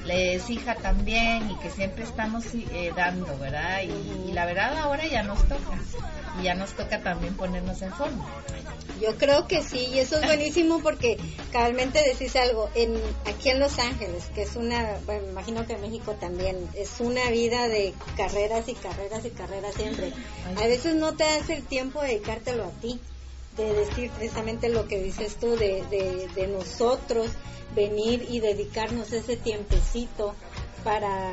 le es hija también, y que siempre estamos eh, dando, ¿verdad? Y, y la verdad ahora ya nos toca, y ya nos toca también ponernos en forma. Yo creo que sí, y eso es buenísimo porque cabalmente decís algo, en aquí en Los Ángeles, que es una, bueno, me imagino que en México también, es una vida de carreras y carreras y carreras siempre. A veces no te das el tiempo de dedicártelo a ti, de decir precisamente lo que dices tú, de, de, de nosotros venir y dedicarnos ese tiempecito para...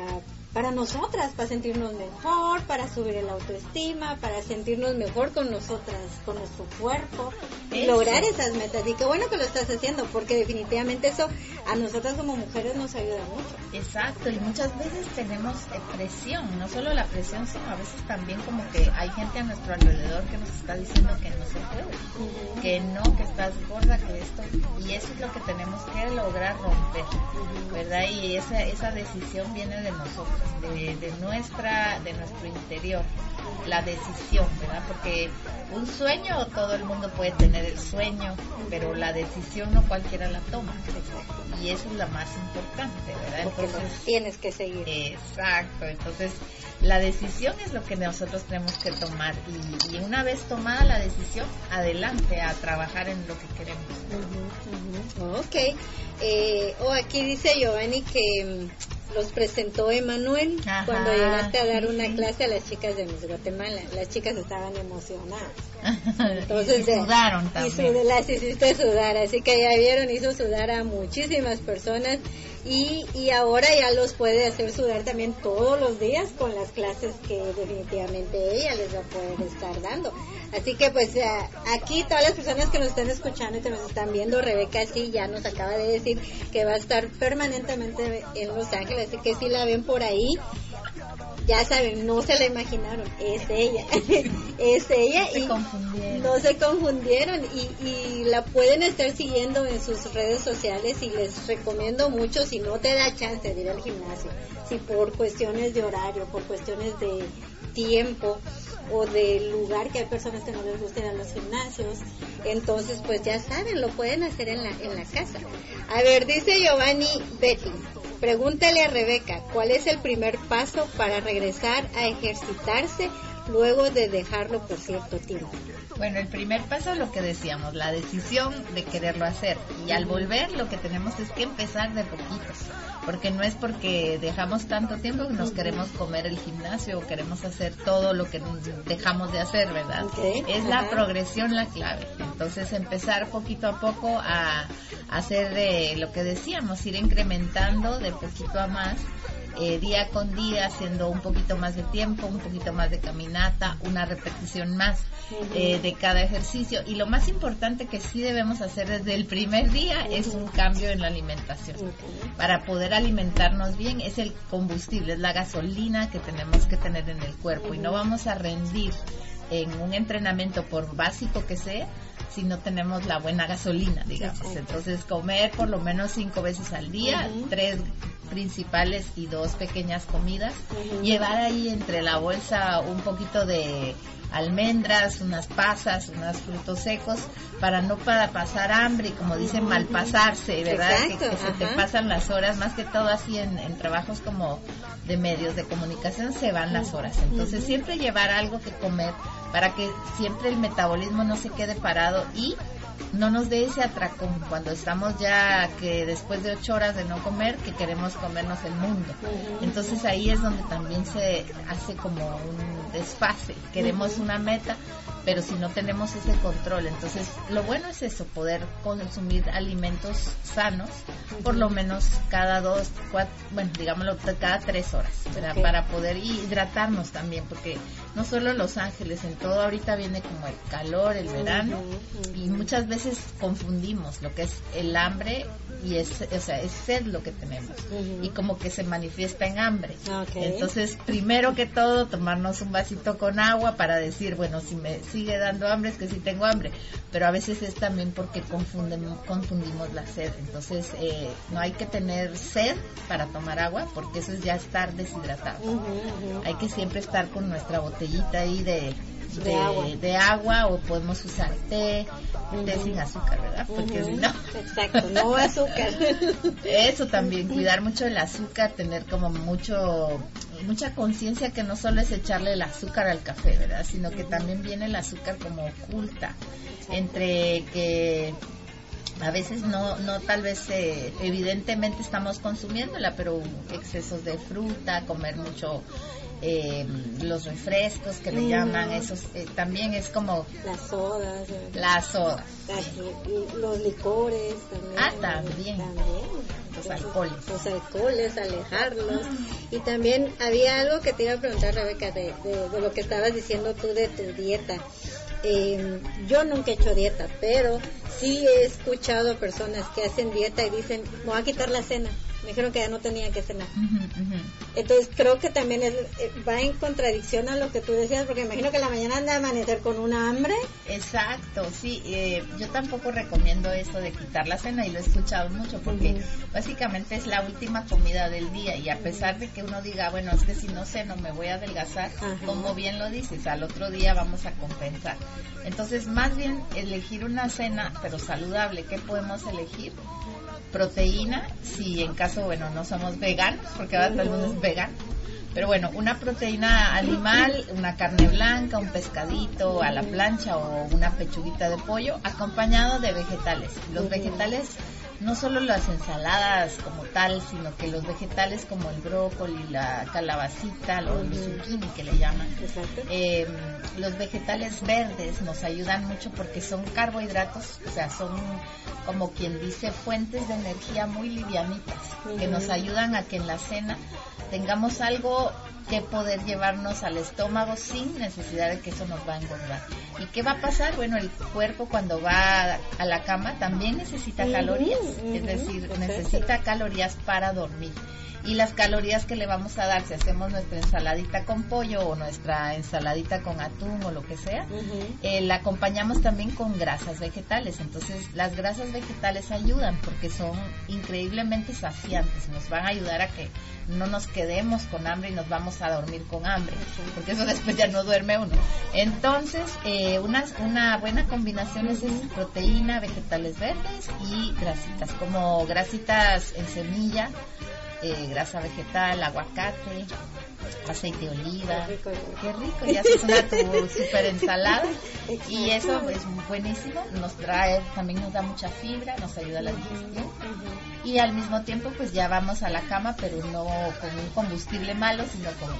para nosotras, para sentirnos mejor, para subir la autoestima, para sentirnos mejor con nosotras, con nuestro cuerpo, y lograr esas metas. Y qué bueno que lo estás haciendo, porque definitivamente eso a nosotras como mujeres nos ayuda mucho. Exacto, y muchas veces tenemos presión, no solo la presión, sino a veces también como que hay gente a nuestro alrededor que nos está diciendo que no se puede, que no, que estás gorda, que esto, y eso es lo que tenemos que lograr romper, ¿verdad? Y esa, esa decisión viene de nosotros. De, de nuestra de nuestro interior, la decisión, ¿verdad? Porque un sueño, todo el mundo puede tener el sueño, pero la decisión no cualquiera la toma, y eso es la más importante, ¿verdad? Porque entonces tienes que seguir. Exacto, entonces la decisión es lo que nosotros tenemos que tomar, y, y una vez tomada la decisión, adelante a trabajar en lo que queremos. Uh-huh, uh-huh. Ok, eh, o oh, aquí dice Giovanni que los presentó Emanuel cuando llegaste a dar una clase a las chicas de Miss Guatemala. Las chicas estaban emocionadas. Entonces, y sudaron también. Y sud- las hiciste sudar, así que ya vieron, hizo sudar a muchísimas personas. Y, y ahora ya los puede hacer sudar también todos los días con las clases que definitivamente ella les va a poder estar dando. Así que pues aquí todas las personas que nos están escuchando y que nos están viendo, Rebeca sí ya nos acaba de decir que va a estar permanentemente en Los Ángeles, así que si la ven por ahí, ya saben, no se la imaginaron, es ella, es ella, y no se confundieron, y, y la pueden estar siguiendo en sus redes sociales, y les recomiendo mucho, si no te da chance de ir al gimnasio, si por cuestiones de horario, por cuestiones de tiempo o de lugar, que hay personas que no les gusten a los gimnasios, entonces pues ya saben, lo pueden hacer en la, en la casa. A ver, dice Giovanni Betty, pregúntale a Rebeca, ¿cuál es el primer paso para regresar a ejercitarse luego de dejarlo por cierto tiempo? Bueno, el primer paso es lo que decíamos, la decisión de quererlo hacer, y al volver lo que tenemos es que empezar de poquitos, porque no es porque dejamos tanto tiempo que nos queremos comer el gimnasio o queremos hacer todo lo que dejamos de hacer, ¿verdad? Okay. Es la progresión la clave, entonces empezar poquito a poco a hacer eh, lo que decíamos, ir incrementando de poquito a más. Eh, día con día, haciendo un poquito más de tiempo, un poquito más de caminata, una repetición más eh, de cada ejercicio, y lo más importante que sí debemos hacer desde el primer día es un cambio en la alimentación. Para poder alimentarnos bien es el combustible, es la gasolina que tenemos que tener en el cuerpo, y no vamos a rendir en un entrenamiento por básico que sea si no tenemos la buena gasolina, digamos. Entonces comer por lo menos cinco veces al día, tres principales y dos pequeñas comidas. Uh-huh. Llevar ahí entre la bolsa un poquito de almendras, unas pasas, unos frutos secos, para no para pasar hambre y, como dicen, mal pasarse, ¿verdad? Exacto, que, que se te pasan las horas, más que todo así en, en trabajos como de medios de comunicación se van las horas. Entonces, uh-huh, siempre llevar algo que comer para que siempre el metabolismo no se quede parado y no nos dé ese atracón cuando estamos ya, que después de ocho horas de no comer, que queremos comernos el mundo. Entonces ahí es donde también se hace como un desfase. Queremos una meta, pero si no tenemos ese control. Entonces lo bueno es eso, poder consumir alimentos sanos por lo menos cada dos, cuatro, bueno, digámoslo, cada tres horas, ¿verdad? Okay. Para poder hidratarnos también, porque no solo en Los Ángeles, en todo ahorita viene como el calor, el verano, uh-huh, y muchas veces confundimos lo que es el hambre y es, o sea, es sed lo que tenemos, uh-huh, y como que se manifiesta en hambre. Okay. Entonces, primero que todo, tomarnos un vasito con agua para decir, bueno, si me sigue dando hambre es que sí tengo hambre, pero a veces es también porque confundimos, confundimos la sed. Entonces, eh, no hay que tener sed para tomar agua, porque eso es ya estar deshidratado. Uh-huh, uh-huh. Hay que siempre estar con nuestra botella ahí de, de, de, agua. de agua, o podemos usar té, uh-huh, té sin azúcar, ¿verdad? Porque uh-huh, si no... Exacto, no azúcar. Eso también, cuidar mucho el azúcar, tener como mucho... mucha conciencia que no solo es echarle el azúcar al café, ¿verdad? Sino que también viene el azúcar como oculta, entre que... A veces no, no tal vez eh, evidentemente estamos consumiéndola, pero excesos de fruta, comer mucho eh, los refrescos que le llaman, esos eh, también es como... Las sodas. ¿eh? Las sodas. Las, sí. Los licores también. Ah, también. También. Los alcoholes. Los alcoholes, alejarlos. Y también había algo que te iba a preguntar, Rebeca, de, de, de lo que estabas diciendo tú de tu dieta. Eh, yo nunca he hecho dieta, pero sí he escuchado a personas que hacen dieta y dicen, me voy a quitar la cena. Me dijeron que ya no tenía que cenar. Uh-huh, uh-huh. Entonces creo que también es, va en contradicción a lo que tú decías, porque imagino que en la mañana anda a amanecer con una hambre. Exacto, sí. Eh, yo tampoco recomiendo eso de quitar la cena, y lo he escuchado mucho, porque uh-huh, básicamente es la última comida del día, y a pesar de que uno diga, bueno, es que si no ceno me voy a adelgazar, uh-huh, como bien lo dices, al otro día vamos a compensar. Entonces, más bien elegir una cena, pero saludable. ¿Qué podemos elegir? Proteína, si en caso, bueno, no somos veganos, porque ahora todo el mundo es vegano, pero bueno, una proteína animal, una carne blanca, un pescadito a la plancha o una pechuguita de pollo, acompañado de vegetales. Los vegetales, no solo las ensaladas como tal, sino que los vegetales como el brócoli, la calabacita, los zucchini que le llaman, eh, los vegetales verdes nos ayudan mucho porque son carbohidratos, o sea, son... como quien dice, fuentes de energía muy livianitas, uh-huh, que nos ayudan a que en la cena tengamos algo que poder llevarnos al estómago sin necesidad de que eso nos va a engordar. ¿Y qué va a pasar? Bueno, el cuerpo cuando va a la cama también necesita calorías, uh-huh, es decir, perfecto, necesita calorías para dormir. Y las calorías que le vamos a dar, si hacemos nuestra ensaladita con pollo o nuestra ensaladita con atún o lo que sea, uh-huh, eh, la acompañamos también con grasas vegetales. Entonces, las grasas vegetales ayudan porque son increíblemente saciantes. Nos van a ayudar a que no nos quedemos con hambre y nos vamos a dormir con hambre, uh-huh, porque eso después ya no duerme uno. Entonces, eh, una, una buena combinación es, es proteína, vegetales verdes y grasitas, como grasitas en semilla, Eh, grasa vegetal, aguacate, aceite de oliva. Qué rico, qué rico. Ya se suena tu super ensalada. Y eso es buenísimo. Nos trae, también nos da mucha fibra, nos ayuda a la digestión. Y al mismo tiempo, pues ya vamos a la cama, pero no con un combustible malo, sino con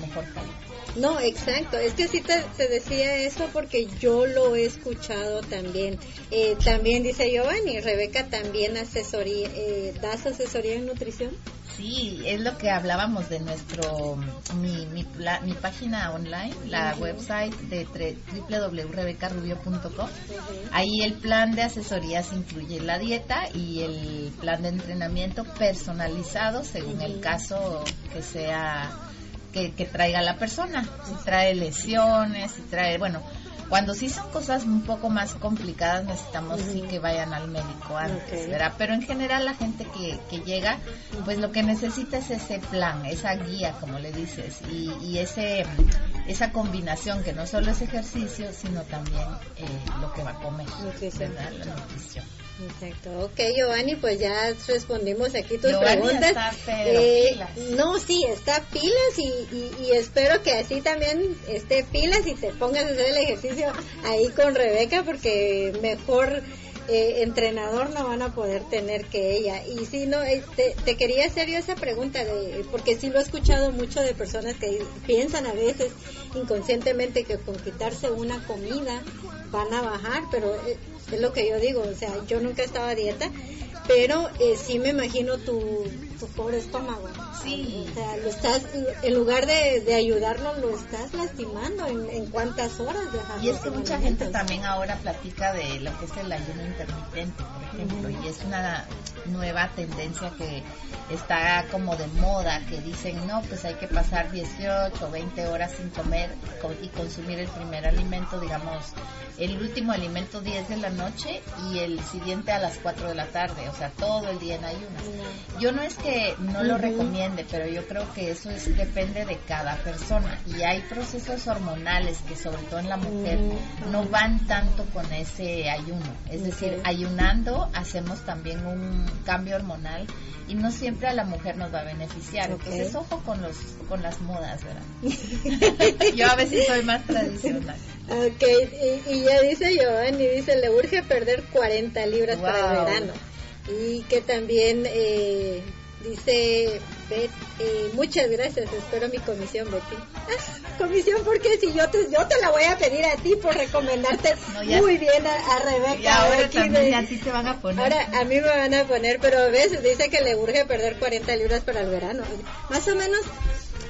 mejor calidad. No, exacto. Es que sí te, te decía eso porque yo lo he escuchado también. Eh, también dice Giovanni, Rebeca también asesoría, eh, ¿das asesoría en nutrición? Sí, es lo que hablábamos de nuestro, mi, mi, la, mi página online, la uh-huh, website de tre, doble u doble u doble u punto rebeca rubio punto com. Uh-huh. Ahí el plan de asesorías incluye la dieta y el plan de entrenamiento personalizado según uh-huh, el caso que sea, que, que traiga la persona. Si trae lesiones, si trae, bueno... Cuando sí son cosas un poco más complicadas, necesitamos uh-huh. sí que vayan al médico antes, okay. ¿verdad? Pero en general la gente que, que llega, pues lo que necesita es ese plan, esa guía, como le dices, y, y ese esa combinación que no solo es ejercicio, sino también eh, lo que va a comer, nutrición. ¿Verdad? La nutrición. Exacto. Ok, Giovanni, pues ya respondimos aquí tus Giovanni preguntas. Está, pero eh, pilas. No, sí, está pilas y, y, y espero que así también esté pilas y te pongas a hacer el ejercicio ahí con Rebeca, porque mejor eh, entrenador no van a poder tener que ella. Y si no, eh, te, te quería hacer yo esa pregunta, de, porque sí lo he escuchado mucho de personas que piensan a veces inconscientemente que con quitarse una comida van a bajar, pero... Eh, es lo que yo digo, o sea, yo nunca estaba a dieta, pero eh, sí me imagino tu, tu pobre estómago. Sí. O sea, lo estás, en lugar de, de ayudarlo, lo estás lastimando en, en cuántas horas dejando. Y es que mucha gente también ahora platica de lo que es el ayuno intermitente, por ejemplo, uh-huh. y es una nueva tendencia que está como de moda, que dicen, no, pues hay que pasar dieciocho o veinte horas sin comer y consumir el primer alimento, digamos, el último alimento diez de la noche y el siguiente a las cuatro de la tarde, o sea, todo el día en ayunas. Yo no es que no lo uh-huh. recomiende, pero yo creo que eso es depende de cada persona, y hay procesos hormonales que sobre todo en la mujer uh-huh. no van tanto con ese ayuno, es okay. decir, ayunando hacemos también un cambio hormonal y no siempre a la mujer nos va a beneficiar, okay. entonces ojo con los con las modas, ¿verdad? Yo a veces soy más tradicional. Ok, y, y ya dice Giovanni, dice, le urge perder cuarenta libras wow. para el verano. Y que también eh, dice, Bet, eh, muchas gracias, espero mi comisión, Betty. Ah, comisión, porque si yo te, yo te la voy a pedir a ti por recomendarte no, ya, muy bien a, a Rebeca. Y ahora aquí también me, a ti te van a poner. Ahora a mí me van a poner, pero ves, dice que le urge perder cuarenta libras para el verano. Más o menos...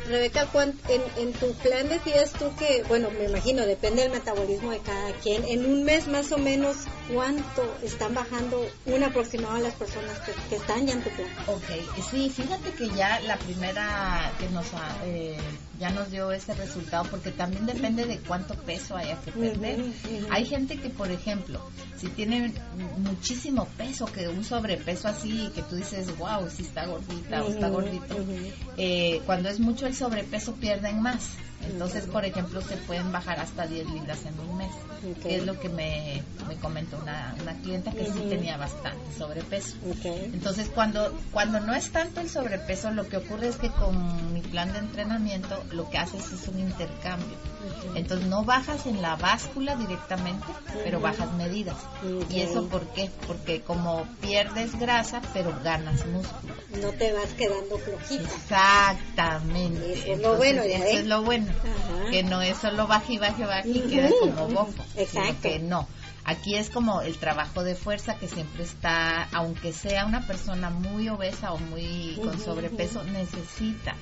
Rebeca, en, en tu plan decías tú que, bueno, me imagino, depende del metabolismo de cada quien, en un mes más o menos, ¿cuánto están bajando un aproximado a las personas que, que están ya en tu plan? Ok, sí, fíjate que ya la primera que nos eh, ya nos dio ese resultado, porque también depende de cuánto peso haya que perder. Uh-huh, uh-huh. Hay gente que, por ejemplo, si tiene muchísimo peso, que un sobrepeso así, que tú dices, wow, sí está gordita uh-huh, o está gordito, uh-huh. eh, cuando es mucho el sobrepeso pierden más, entonces por ejemplo se pueden bajar hasta diez libras en un mes, okay. que es lo que me, me comentó una, una clienta que uh-huh. sí tenía bastante sobrepeso, okay. entonces cuando cuando no es tanto el sobrepeso, lo que ocurre es que con mi plan de entrenamiento lo que haces es un intercambio, uh-huh. entonces no bajas en la báscula directamente, uh-huh. pero bajas medidas, uh-huh. y eso ¿por qué? Porque como pierdes grasa pero ganas músculo, no te vas quedando flojita. Exactamente. Eso es entonces, lo bueno, ya ves. Eso es lo bueno. Ajá. Que no es solo baja y baja y baja y uh-huh. queda como bofo. Exacto. Que no. Aquí es como el trabajo de fuerza que siempre está, aunque sea una persona muy obesa o muy uh-huh. con sobrepeso, necesita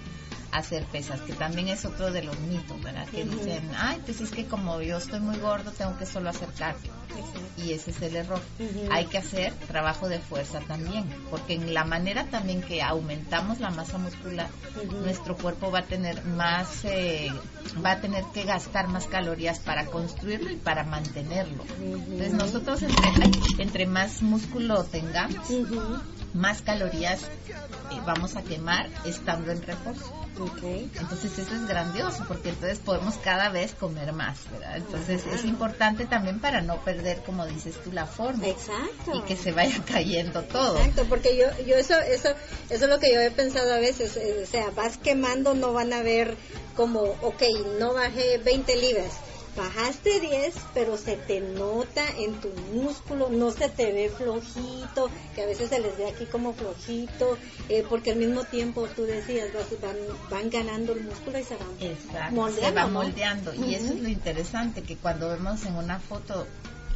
hacer pesas, que también es otro de los mitos, ¿verdad? Que uh-huh. dicen, ay, pues es que como yo estoy muy gordo, tengo que solo hacer cardio. Uh-huh. Y ese es el error. Uh-huh. Hay que hacer trabajo de fuerza también, porque en la manera también que aumentamos la masa muscular, uh-huh. nuestro cuerpo va a tener más, eh, va a tener que gastar más calorías para construirlo y para mantenerlo. Uh-huh. Entonces nosotros entre, entre más músculo tengamos, uh-huh. más calorías eh, vamos a quemar estando en reposo. Okay. Entonces eso es grandioso, porque entonces podemos cada vez comer más, ¿verdad? Entonces ajá. es importante también para no perder, como dices tú, la forma. Exacto. Y que se vaya cayendo todo. Exacto, porque yo yo eso eso eso es lo que yo he pensado a veces, eh, o sea, vas quemando, no van a ver como, ok, no bajé veinte libras. Bajaste diez, pero se te nota en tu músculo, no se te ve flojito, que a veces se les ve aquí como flojito, eh, porque al mismo tiempo tú decías, van, van ganando el músculo y se van Exacto, moldeando. Se va moldeando, ¿no? Y eso uh-huh. es lo interesante, que cuando vemos en una foto,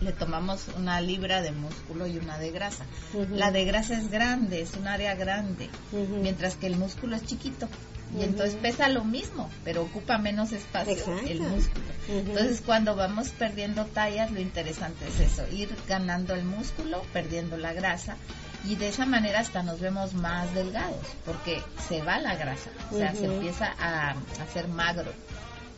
le tomamos una libra de músculo y una de grasa. Uh-huh. La de grasa es grande, es un área grande, uh-huh. mientras que el músculo es chiquito. Y uh-huh. entonces pesa lo mismo, pero ocupa menos espacio Exacto. el músculo. Uh-huh. Entonces, cuando vamos perdiendo tallas, lo interesante es eso, ir ganando el músculo, perdiendo la grasa, y de esa manera hasta nos vemos más delgados, porque se va la grasa, o sea, uh-huh. se empieza a hacer magro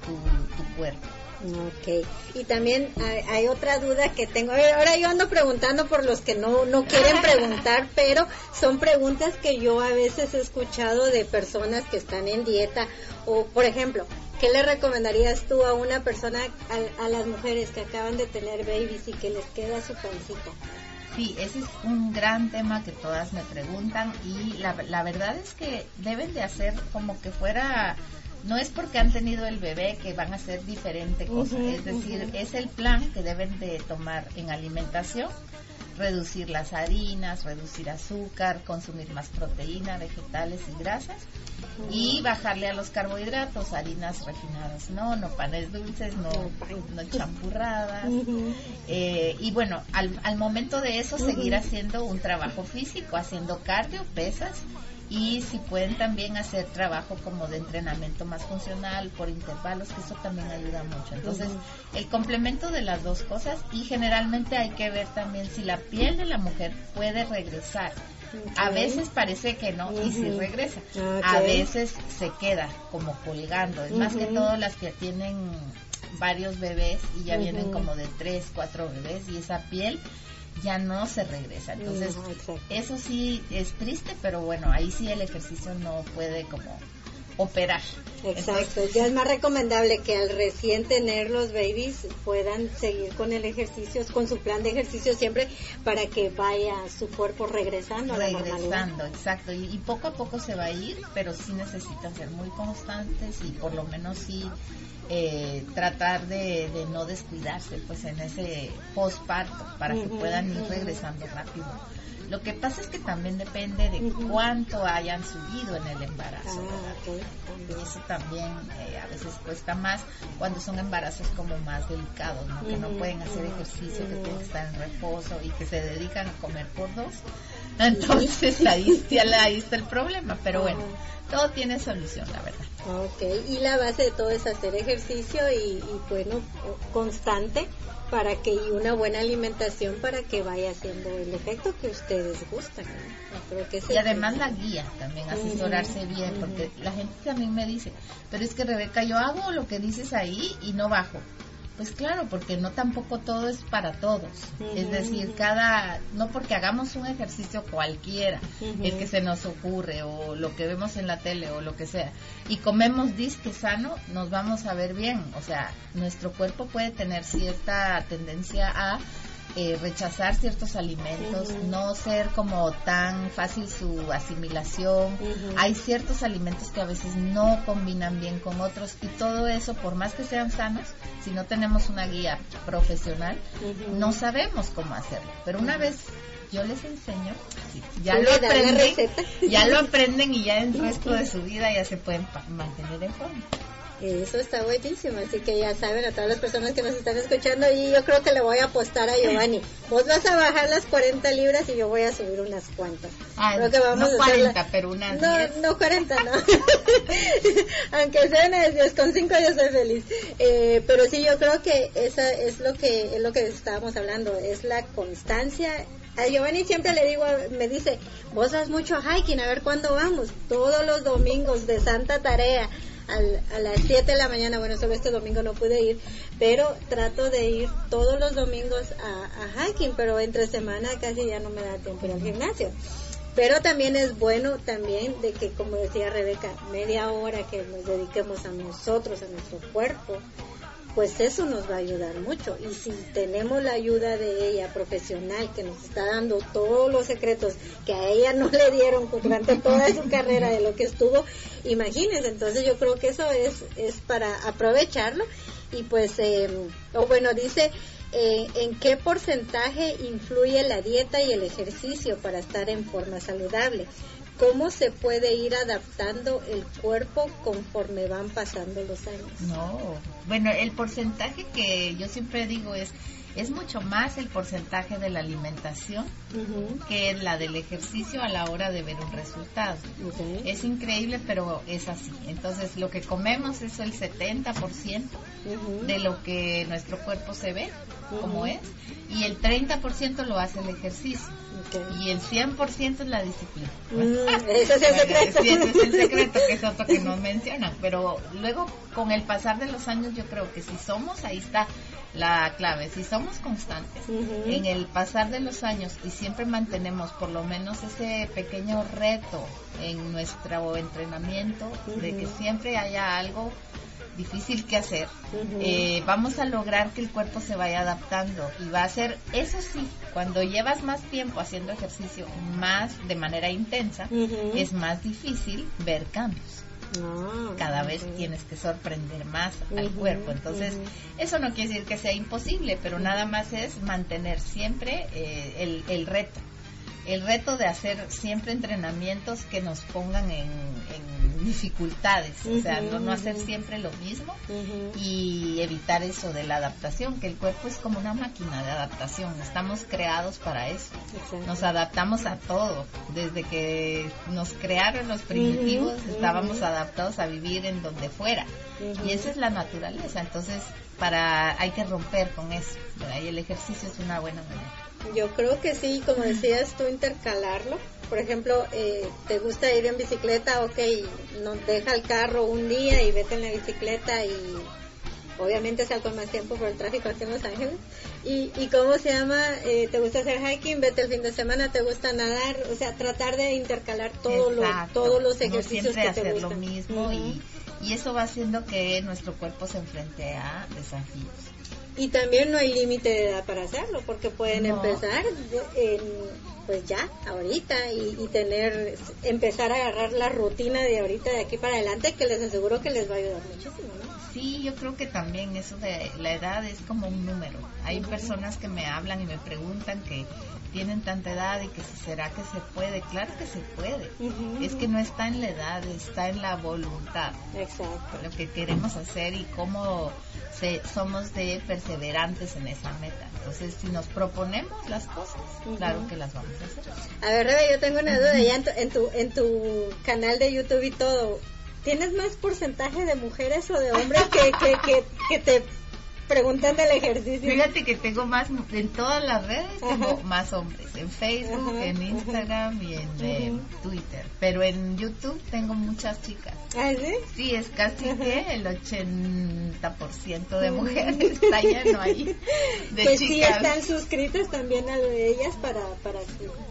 tu, tu cuerpo. Ok. Y también hay, hay otra duda que tengo. Ahora yo ando preguntando por los que no, no quieren preguntar, pero son preguntas que yo a veces he escuchado de personas que están en dieta. O, por ejemplo, ¿qué le recomendarías tú a una persona, a, a las mujeres que acaban de tener babies y que les queda su pancita? Sí, ese es un gran tema que todas me preguntan, y la, la verdad es que deben de hacer como que fuera... No es porque han tenido el bebé que van a hacer diferente cosa, uh-huh, es decir, uh-huh. es el plan que deben de tomar en alimentación: reducir las harinas, reducir azúcar, consumir más proteína, vegetales y grasas, uh-huh. y bajarle a los carbohidratos, harinas refinadas, no, no panes dulces, no, no champurradas, uh-huh. eh, y bueno, al, al momento de eso uh-huh. seguir haciendo un trabajo físico, haciendo cardio, pesas. Y si pueden también hacer trabajo como de entrenamiento más funcional por intervalos, que eso también ayuda mucho. Entonces, uh-huh. el complemento de las dos cosas, y generalmente hay que ver también si la piel de la mujer puede regresar. Okay. A veces parece que no, uh-huh. y sí regresa. Okay. A veces se queda como colgando. Es uh-huh. más que todo las que tienen varios bebés y ya uh-huh. vienen como de tres, cuatro bebés, y esa piel... ya no se regresa, entonces no, eso sí es triste, pero bueno, ahí sí el ejercicio no puede como operar. Exacto, entonces, ya es más recomendable que al recién tener los babies puedan seguir con el ejercicio, con su plan de ejercicio siempre, para que vaya su cuerpo regresando, regresando a la normalidad. Exacto, y, y poco a poco se va a ir, pero sí necesitan ser muy constantes y por lo menos sí eh, tratar de, de no descuidarse pues en ese postparto, para uh-huh, que puedan ir regresando uh-huh. rápido. Lo que pasa es que también depende de uh-huh. cuánto hayan subido en el embarazo, ah, okay, okay. Y eso también eh, a veces cuesta más cuando son embarazos como más delicados, ¿no? Uh-huh. Que no pueden hacer ejercicio, uh-huh. que tienen que estar en reposo y que se dedican a comer por dos. Entonces ahí, ahí está el problema, pero bueno, todo tiene solución, la verdad. Ok, y la base de todo es hacer ejercicio y, y bueno, constante, para que, y una buena alimentación para que vaya haciendo el efecto que ustedes gustan, ¿no? Creo que y además la guía también, asesorarse uh-huh, bien, porque uh-huh. la gente también me dice, pero es que Rebeca, yo hago lo que dices ahí y no bajo. Pues claro, porque no tampoco todo es para todos, uh-huh. es decir, cada, no porque hagamos un ejercicio cualquiera, uh-huh. el que se nos ocurre o lo que vemos en la tele o lo que sea, y comemos disque sano, nos vamos a ver bien. O sea, nuestro cuerpo puede tener cierta tendencia a eh, rechazar ciertos alimentos, uh-huh. no ser como tan fácil su asimilación, uh-huh. hay ciertos alimentos que a veces no combinan bien con otros, y todo eso, por más que sean sanos, si no tenemos una guía profesional, uh-huh. no sabemos cómo hacerlo. Pero una vez yo les enseño, ya lo aprenden, ya lo aprenden y ya el resto de su vida ya se pueden pa- mantener en forma. Eso está buenísimo, así que ya saben a todas las personas que nos están escuchando, y yo creo que le voy a apostar a Giovanni. Vos vas a bajar las cuarenta libras y yo voy a subir unas cuantas. Ah, creo que vamos no a cuarenta, la... pero unas no, diez. No, cuarenta, no. Aunque sean a diez, con cinco yo soy feliz. Eh, pero sí, yo creo que esa es lo que es lo que estábamos hablando, es la constancia. A Giovanni siempre le digo, me dice, vos vas mucho a hiking, a ver cuándo vamos. Todos los domingos de Santa Tarea. Al, a las siete de la mañana, bueno, solo este domingo no pude ir, pero trato de ir todos los domingos a, a hiking, pero entre semana casi ya no me da tiempo ir al gimnasio. Pero también es bueno también de que, como decía Rebeca, media hora que nos dediquemos a nosotros, a nuestro cuerpo, pues eso nos va a ayudar mucho. Y si tenemos la ayuda de ella profesional, que nos está dando todos los secretos que a ella no le dieron durante toda su carrera de lo que estuvo, imagínense. Entonces yo creo que eso es es para aprovecharlo. Y pues, eh, o oh, bueno, dice, eh, ¿en qué porcentaje influye la dieta y el ejercicio para estar en forma saludable? ¿Cómo se puede ir adaptando el cuerpo conforme van pasando los años? No, bueno, el porcentaje que yo siempre digo es, es mucho más el porcentaje de la alimentación uh-huh. que la del ejercicio a la hora de ver un resultado. Uh-huh. Es increíble, pero es así. Entonces, lo que comemos es el setenta por ciento uh-huh. de lo que nuestro cuerpo se ve. uh-huh. como es, y el treinta por ciento lo hace el ejercicio. Okay. Y el cien por ciento es la disciplina. Mm, eso es el secreto. Sí, eso es el secreto, que es otro que no mencionan. Pero luego, con el pasar de los años, yo creo que si somos, ahí está la clave, si somos constantes, uh-huh. en el pasar de los años y siempre mantenemos por lo menos ese pequeño reto en nuestro entrenamiento, uh-huh. de que siempre haya algo difícil que hacer, uh-huh. eh, vamos a lograr que el cuerpo se vaya adaptando y va a ser, eso sí, cuando llevas más tiempo haciendo ejercicio más de manera intensa, uh-huh. es más difícil ver cambios. Ah, cada vez okay. tienes que sorprender más uh-huh, al cuerpo, entonces uh-huh. eso no quiere decir que sea imposible, pero uh-huh. nada más es mantener siempre eh, el, el reto el reto de hacer siempre entrenamientos que nos pongan en, en dificultades, uh-huh, o sea, no, no hacer siempre lo mismo, uh-huh. y evitar eso de la adaptación, que el cuerpo es como una máquina de adaptación, estamos creados para eso, uh-huh. nos adaptamos a todo, desde que nos crearon los primitivos, uh-huh, estábamos uh-huh. adaptados a vivir en donde fuera, uh-huh. y esa es la naturaleza, entonces para hay que romper con eso, ¿verdad? Y el ejercicio es una buena manera. Yo creo que sí, como decías tú, intercalarlo. Por ejemplo, eh, te gusta ir en bicicleta, ok, no, deja el carro un día y vete en la bicicleta y obviamente sal con más tiempo por el tráfico aquí en Los Ángeles. Y, y cómo se llama, eh, te gusta hacer hiking, vete el fin de semana, te gusta nadar, o sea, tratar de intercalar todo lo, todos los ejercicios no que te gustan. Siempre hacer lo mismo, uh-huh. y, y eso va haciendo que nuestro cuerpo se enfrente a desafíos. Y también no hay límite de edad para hacerlo, porque pueden no. empezar en, pues ya, ahorita, y, y tener, empezar a agarrar la rutina de ahorita, de aquí para adelante, que les aseguro que les va a ayudar muchísimo, ¿no? Sí, yo creo que también eso de la edad es como un número. Hay uh-huh. personas que me hablan y me preguntan que tienen tanta edad y que si será que se puede. Claro que se puede. Uh-huh. Es que no está en la edad, está en la voluntad. Exacto. Lo que queremos hacer y cómo se, somos de perseverantes en esa meta. Entonces, si nos proponemos las cosas, uh-huh. claro que las vamos a hacer. A ver, Rebe, yo tengo una duda. Uh-huh. Ya en tu, en tu, en tu canal de YouTube y todo, ¿tienes más porcentaje de mujeres o de hombres que, que, que, que te preguntan del ejercicio? Fíjate que tengo más, en todas las redes tengo ajá. más hombres, en Facebook, ajá, en Instagram ajá. y en eh, Twitter, pero en YouTube tengo muchas chicas. ¿Ah, sí? Sí, es casi ajá. que el ochenta por ciento de mujeres está lleno ahí de que chicas. Sí están suscritas también a lo de ellas para, para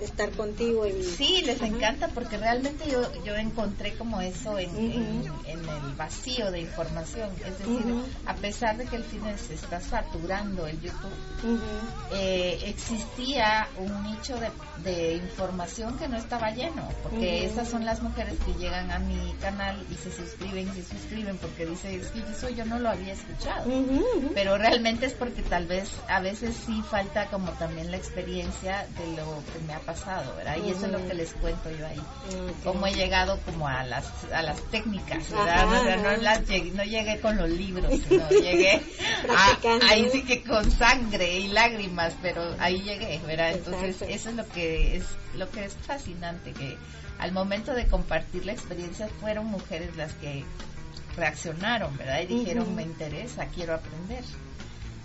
estar contigo. Y sí, les ajá. encanta porque realmente yo, yo encontré como eso en, en, en el vacío de información, es decir, ajá. a pesar de que el fin de se está saturando el YouTube, uh-huh. eh, existía un nicho de, de información que no estaba lleno, porque uh-huh. esas son las mujeres que llegan a mi canal y se suscriben, se suscriben porque dicen, es que eso yo no lo había escuchado, uh-huh, uh-huh. pero realmente es porque tal vez a veces sí falta como también la experiencia de lo que me ha pasado, ¿verdad? Y uh-huh. eso es lo que les cuento yo ahí, uh-huh. cómo he llegado como a las a las técnicas, ¿verdad? Uh-huh. O sea, no, las llegué, no llegué con los libros, sino llegué Ah, ahí sí que con sangre y lágrimas, pero ahí llegué, ¿verdad? Entonces eso es lo que es lo que es fascinante, que al momento de compartir la experiencia fueron mujeres las que reaccionaron, ¿verdad? Y dijeron, uh-huh. me interesa, quiero aprender.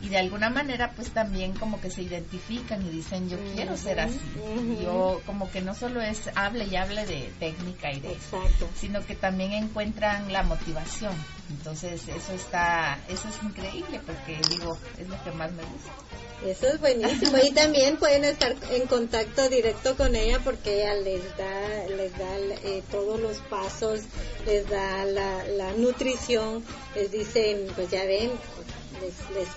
Y de alguna manera pues también como que se identifican y dicen, yo uh-huh. quiero ser así, uh-huh. yo como que no solo es hable y hable de técnica y de exacto. sino que también encuentran la motivación, entonces eso está, eso es increíble porque digo, es lo que más me gusta. Eso es buenísimo. Y también pueden estar en contacto directo con ella porque ella les da, les da eh, todos los pasos, les da la, la nutrición, les dicen, pues ya ven, les, les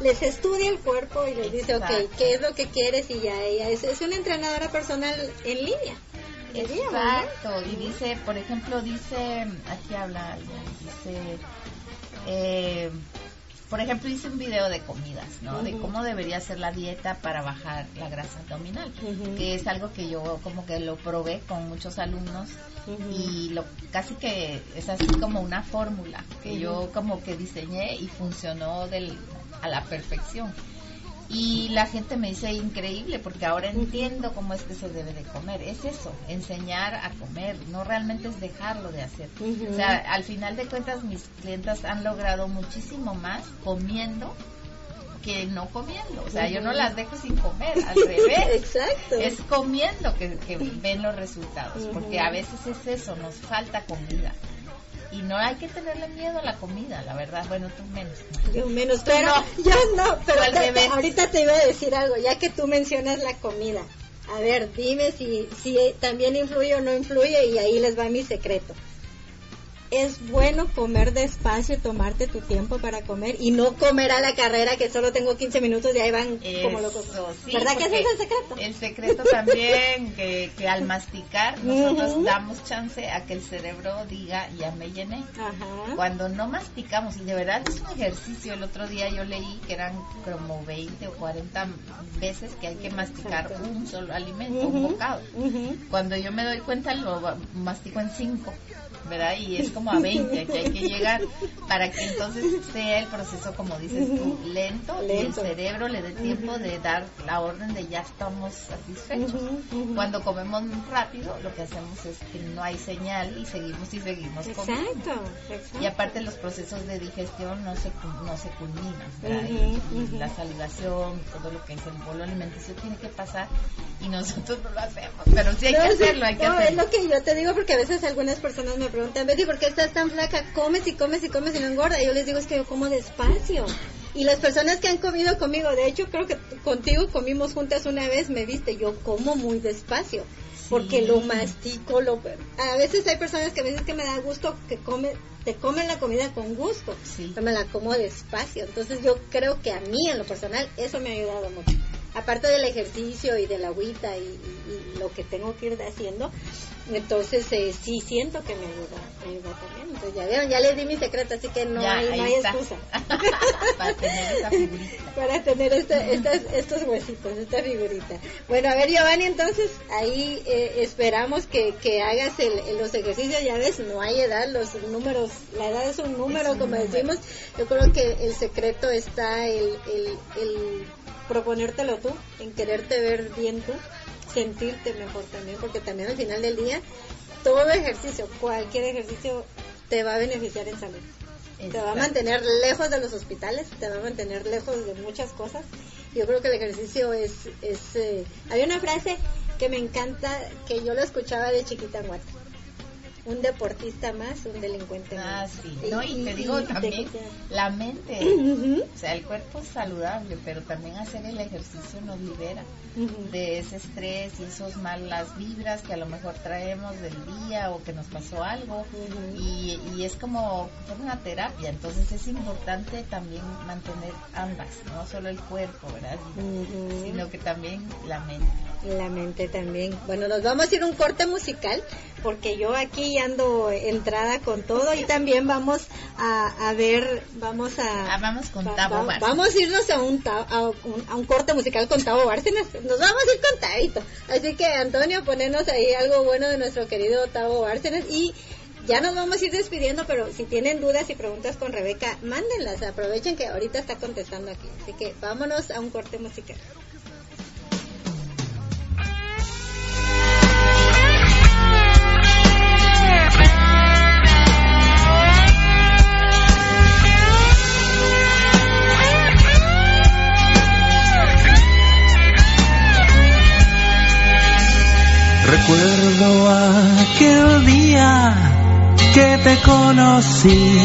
les estudia el cuerpo y les dice, exacto. ok, ¿qué es lo que quieres? Y ya ella es, es una entrenadora personal en línea. Exacto, y dice, por ejemplo, dice, aquí habla alguien, dice, eh, por ejemplo, hice un video de comidas, ¿no? Uh-huh. De cómo debería ser la dieta para bajar la grasa abdominal, uh-huh. que es algo que yo como que lo probé con muchos alumnos uh-huh. y lo casi que es así como una fórmula que uh-huh. yo como que diseñé y funcionó del... a la perfección. Y la gente me dice, increíble, porque ahora entiendo cómo es que se debe de comer. Es eso, enseñar a comer, no realmente es dejarlo de hacer. Uh-huh. O sea, al final de cuentas mis clientas han logrado muchísimo más comiendo que no comiendo, o sea, yo no las dejo sin comer, al revés. Exacto. Es comiendo que, que ven los resultados, uh-huh. porque a veces es eso, nos falta comida. Y no hay que tenerle miedo a la comida, la verdad. Bueno, tú menos. Yo menos, pero no. Yo no, pero te, te, ahorita te iba a decir algo, ya que tú mencionas la comida. A ver, dime si, si también influye o no influye, y ahí les va mi secreto. Es bueno comer despacio, tomarte tu tiempo para comer y no comer a la carrera, que solo tengo quince minutos y ahí van eso, como locos. Sí, ¿verdad que ese es el secreto? El secreto también, que, que al masticar nosotros uh-huh. damos chance a que el cerebro diga, ya me llené. Ajá. Cuando no masticamos, y de verdad es un ejercicio, el otro día yo leí que eran como veinte o cuarenta veces que hay que masticar Exacto. un solo alimento, uh-huh. un bocado. Uh-huh. Cuando yo me doy cuenta lo mastico en cinco, ¿verdad? Y es como a veinte que hay que llegar para que entonces sea el proceso, como dices tú, lento, lento. Y el cerebro le dé tiempo uh-huh. de dar la orden de ya estamos satisfechos. Uh-huh, uh-huh. Cuando comemos rápido, lo que hacemos es que no hay señal y seguimos y seguimos comiendo. Exacto, exacto. Y aparte los procesos de digestión no se no se culminan, ¿verdad? Uh-huh, y, y uh-huh. la salivación, todo lo que es el bolo alimenticio tiene que pasar y nosotros no lo hacemos, pero sí hay no, que hacerlo, hay que no, hacerlo. Es lo que yo te digo, porque a veces algunas personas me preguntan, Betty, ¿por qué estás tan flaca? Comes y comes y comes y no engorda. Y yo les digo, es que yo como despacio. Y las personas que han comido conmigo, de hecho, creo que contigo comimos juntas una vez, me viste, yo como muy despacio, sí. porque lo mastico, lo... A veces hay personas que a veces que me da gusto que come, te comen la comida con gusto, sí. pero me la como despacio. Entonces yo creo que a mí, en lo personal, eso me ha ayudado mucho. Aparte del ejercicio y de la agüita y, y, y lo que tengo que ir haciendo, entonces eh, sí siento que me ayuda, me ayuda también. Entonces ya vieron, ya les di mi secreto, así que no ya, hay, no hay excusa. Para tener esta figurita. Para tener esta, estas, estos huesitos, esta figurita. Bueno, a ver, Giovanni, entonces ahí eh, esperamos que, que hagas el, los ejercicios. Ya ves, no hay edad, los números, la edad es un número, es un como número. Decimos. Yo creo que el secreto está el, el, el proponértelo tú, en quererte ver bien tú, sentirte mejor también, porque también al final del día todo ejercicio, cualquier ejercicio te va a beneficiar en salud. Exacto. Te va a mantener lejos de los hospitales, te va a mantener lejos de muchas cosas. Yo creo que el ejercicio es... es eh... Había una frase que me encanta, que yo la escuchaba de chiquita en Guate. Un deportista más, un delincuente ah, más. Sí. No, y te digo también la mente, uh-huh. o sea, el cuerpo es saludable, pero también hacer el ejercicio nos libera uh-huh. de ese estrés y esas malas vibras que a lo mejor traemos del día o que nos pasó algo uh-huh. y, y es como una terapia. Entonces es importante también mantener ambas, no solo el cuerpo, ¿verdad? Uh-huh. Sino que también la mente. La mente también. Bueno, nos vamos a ir a un corte musical, porque yo aquí ando entrada con todo, y también vamos a, a ver, vamos a... Ah, vamos con va, Tavo Bárcenas. Va, vamos a irnos a un, a, un, a un corte musical con Tavo Bárcenas, nos vamos a ir con Tavito. Así que, Antonio, ponernos ahí algo bueno de nuestro querido Tavo Bárcenas, y ya nos vamos a ir despidiendo, pero si tienen dudas y preguntas con Rebeca, mándenlas, aprovechen que ahorita está contestando aquí. Así que vámonos a un corte musical. Recuerdo aquel día que te conocí,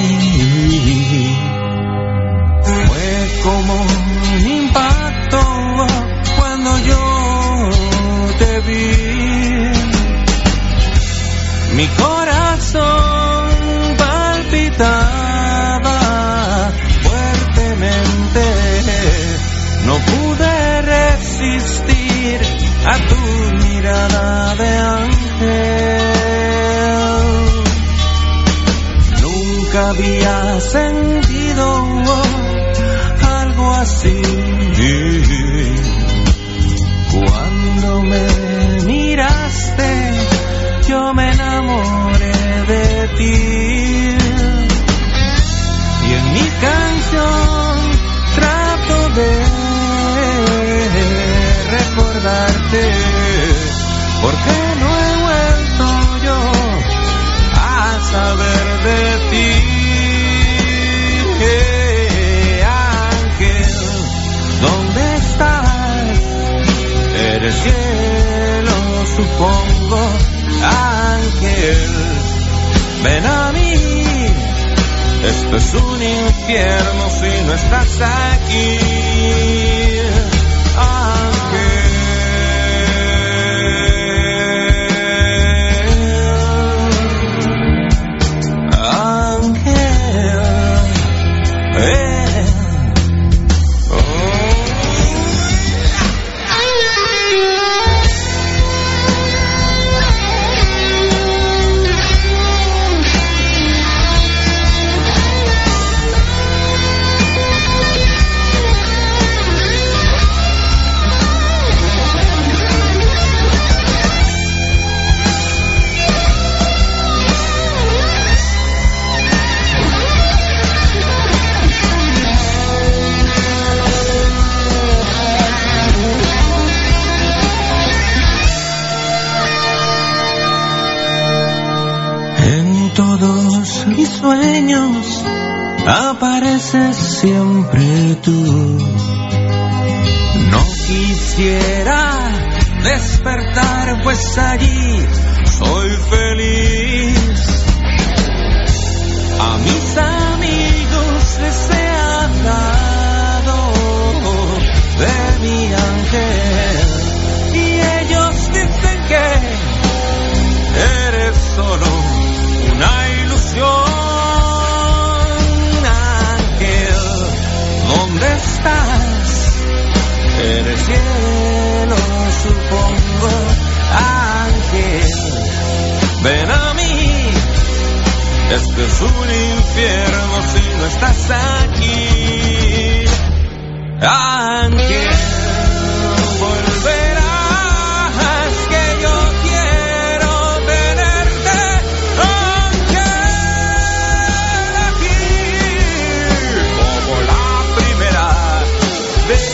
fue como un impacto cuando yo te vi. Mi corazón palpitaba fuertemente, no pude resistir a tu mirada de ángel. Nunca había sentido algo así. Cuando me miraste, yo me enamoré de ti. Y en mi canción trato de recordarte, porque no he vuelto yo a saber de ti, ángel. nuevo ángel. Ven a mí, esto es un infierno si no estás aquí, ángel. Sueños apareces siempre tú. No quisiera despertar, pues allí soy feliz. A mis amigos les he hablado de mi ángel y ellos dicen que eres solo una ilusión. En el cielo supongo, ángel, ven a mí, esto es un infierno si no estás aquí, ángel, volverás que yo quiero tenerte, ángel, aquí, como la primera vez.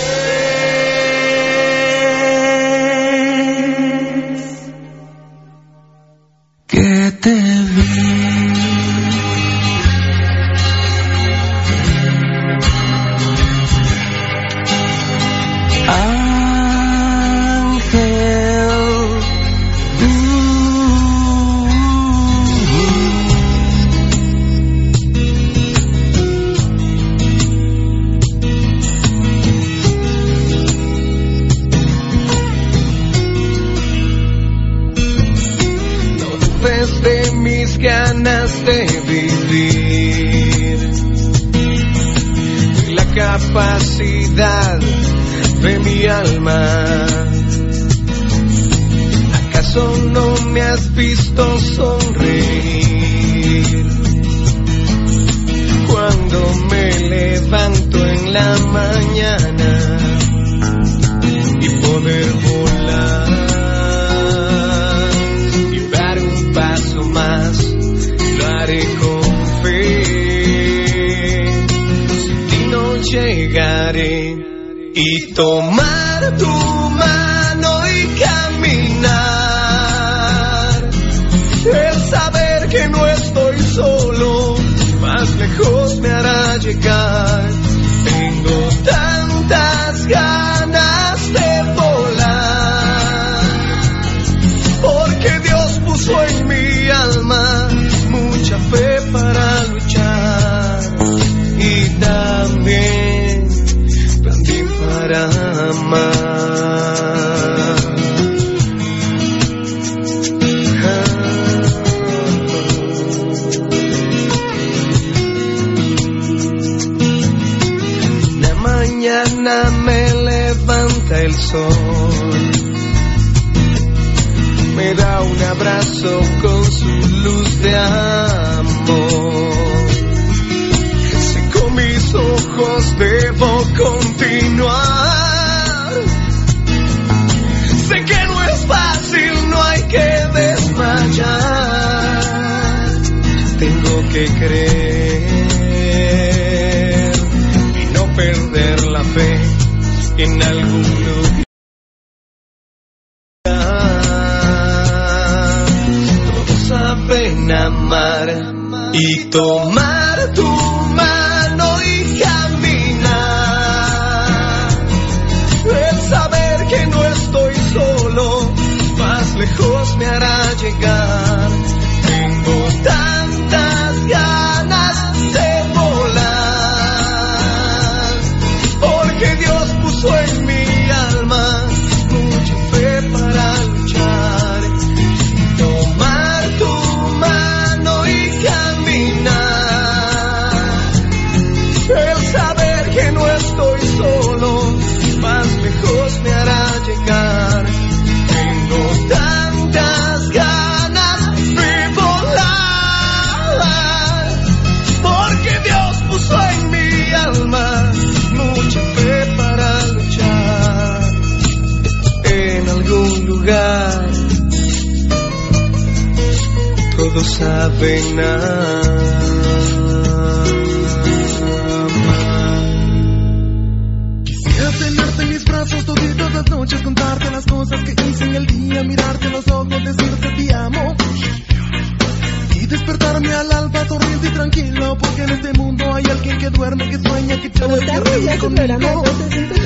Capacidad de mi alma, ¿acaso no me has visto sonreír? Cuando me levanto en la mañana y poder volar y dar un paso más, lo haré con fe. Llegaré y tomar tu mano y caminar. El saber que no estoy solo, más lejos me hará llegar. Tengo tantas ganas de volar, porque Dios puso en mi alma mucha fe para luchar y también amar. La mañana me levanta el sol, me da un abrazo con su luz de amor. Si con mis ojos debo continuar, sé que no es fácil, no hay que desmayar. Tengo que creer y no perder la fe en algún lugar. Todos saben amar y tomar tu mano y caminar. El saber que no estoy solo, más lejos me hará llegar. Tengo tantas ganas de volar, porque Dios puso en mi alma mucha fe para luchar, tomar tu mano y caminar. El saber que no estoy solo, más lejos me hará llegar. Todos saben amar. Quisiera tenerte en mis brazos todas las noches, contarte las cosas que hice en el día, mirarte los ojos, decirte te amo, y despertarme al alba sonriente y tranquilo, porque en este mundo hay alguien que duerme, que sueña, que chava, que ríe conmigo. Radio Centro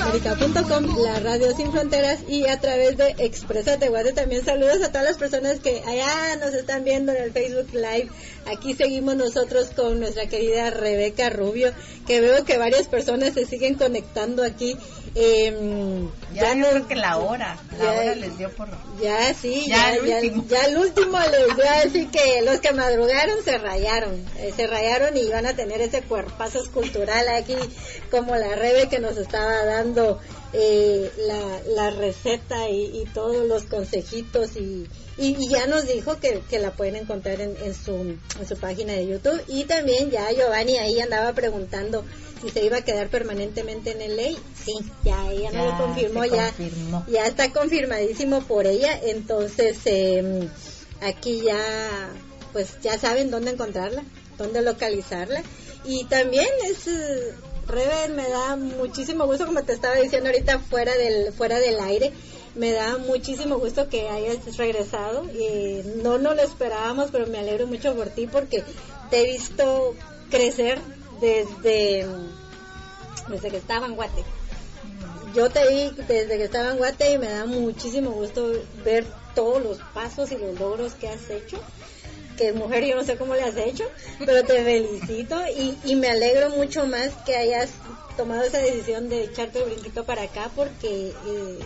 América punto com, la Radio Sin Fronteras, y a través de Exprésate Guate. También saludos a todas las personas que allá nos están viendo en el Facebook Live. Aquí seguimos nosotros con nuestra querida Rebeca Rubio, que veo que varias personas se siguen conectando aquí. Eh, ya, ya no creo que la hora, la ya, hora les dio por... Ya, sí, ya, ya, el, último. ya, ya el último les dio, así que los que madrugaron se rayaron, eh, se rayaron y van a tener ese cuerpazo escultural aquí, como la Rebe que nos estaba dando eh, la, la receta y, y todos los consejitos y... Y, y ya nos dijo que, que la pueden encontrar en, en, su, en su página de YouTube. Y también ya Giovanni ahí andaba preguntando si se iba a quedar permanentemente en L A. Sí, ya ella no lo confirmó, ya, confirmó. ya está confirmadísimo por ella. Entonces eh, aquí ya, pues ya saben dónde encontrarla, dónde localizarla. Y también es... Eh, Rebe, me da muchísimo gusto, como te estaba diciendo ahorita fuera del fuera del aire, me da muchísimo gusto que hayas regresado. Eh, no nos lo esperábamos, pero me alegro mucho por ti, porque te he visto crecer desde, desde que estaba en Guate. Yo te vi desde que estaba en Guate y me da muchísimo gusto ver todos los pasos y los logros que has hecho. Que mujer, yo no sé cómo le has hecho, pero te felicito y, y me alegro mucho más que hayas tomado esa decisión de echarte el brinquito para acá, porque eh,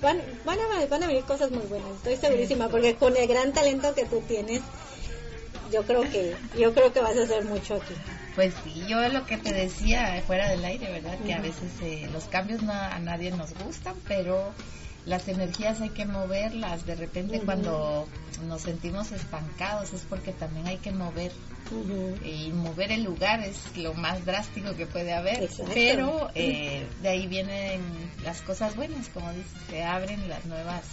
van, van, a, van a venir cosas muy buenas, estoy segurísima, porque con el gran talento que tú tienes, yo creo que yo creo que vas a hacer mucho aquí. Pues sí, yo lo que te decía fuera del aire, ¿verdad? Que uh-huh. a veces eh, los cambios no, a nadie nos gustan, pero... las energías hay que moverlas. De repente uh-huh. cuando nos sentimos estancados es porque también hay que mover uh-huh. y mover el lugar es lo más drástico que puede haber. Exacto. Pero eh, de ahí vienen las cosas buenas, como dices, se abren las nuevas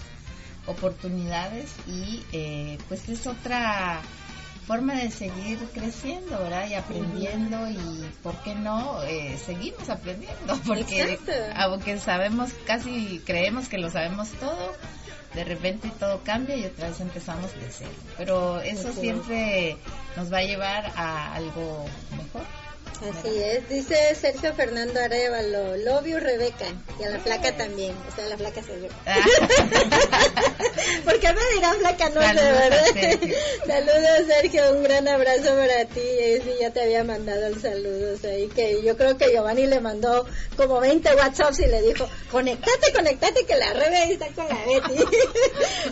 oportunidades y eh, pues es otra forma de seguir creciendo, ¿verdad? Y aprendiendo y, ¿por qué no? Eh, seguimos aprendiendo, porque Exacto. aunque sabemos, casi creemos que lo sabemos todo, de repente todo cambia y otra vez empezamos de cero. Pero eso Exacto. siempre nos va a llevar a algo mejor. Así es, dice Sergio Fernando Arevalo, love you Rebeca, y a la flaca también, o sea, la flaca soy yo. ¿Por qué me dirán flaca? No sé, ¿verdad? Sergio. Saludos Sergio, un gran abrazo para ti, sí, ya te había mandado el saludo, o sea, y que yo creo que Giovanni le mandó como veinte WhatsApps y le dijo, conectate, conectate, que la Rebe está con la Betty.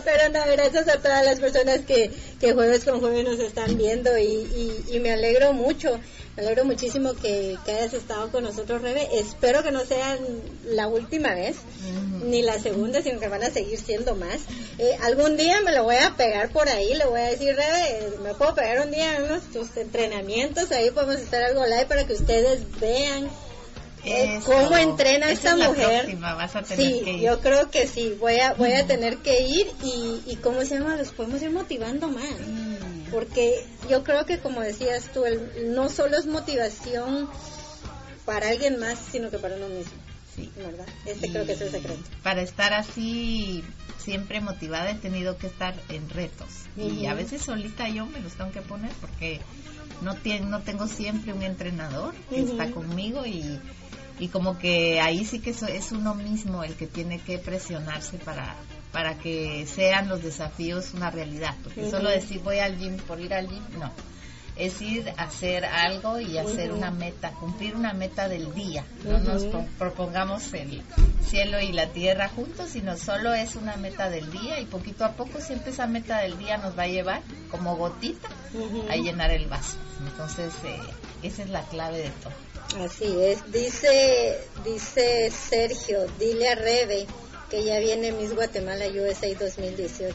Pero no, gracias a todas las personas que, que jueves con jueves nos están viendo y, y, y me alegro mucho. Me alegro muchísimo que, que hayas estado con nosotros, Rebe. Espero que no sea la última vez, uh-huh. ni la segunda, sino que van a seguir siendo más. Eh, algún día me lo voy a pegar por ahí, le voy a decir, Rebe, me puedo pegar un día en unos tus entrenamientos, ahí podemos hacer algo live para que ustedes vean Eso, cómo entrena esta es la mujer. Próxima, vas a tener sí, que ir. Yo creo que sí, voy a voy uh-huh. a tener que ir y, y cómo se llama, los podemos ir motivando más. Uh-huh. Porque yo creo que, como decías tú, el, no solo es motivación para alguien más, sino que para uno mismo. Sí. ¿Verdad? Este y creo que es el secreto. Para estar así, siempre motivada, he tenido que estar en retos. Uh-huh. Y a veces solita yo me los tengo que poner porque no, te, no tengo siempre un entrenador que uh-huh. está conmigo y... y como que ahí sí que es uno mismo el que tiene que presionarse para para que sean los desafíos una realidad, porque uh-huh. solo decir voy al gym por ir al gym, no, es ir a hacer algo y hacer uh-huh. una meta, cumplir una meta del día, no uh-huh. nos pro- propongamos el cielo y la tierra juntos, sino solo es una meta del día, y poquito a poco siempre esa meta del día nos va a llevar como gotita uh-huh. a llenar el vaso. Entonces eh, esa es la clave de todo. Así es, dice, dice Sergio, dile a Rebe que ya viene Miss Guatemala U S A dos mil dieciocho.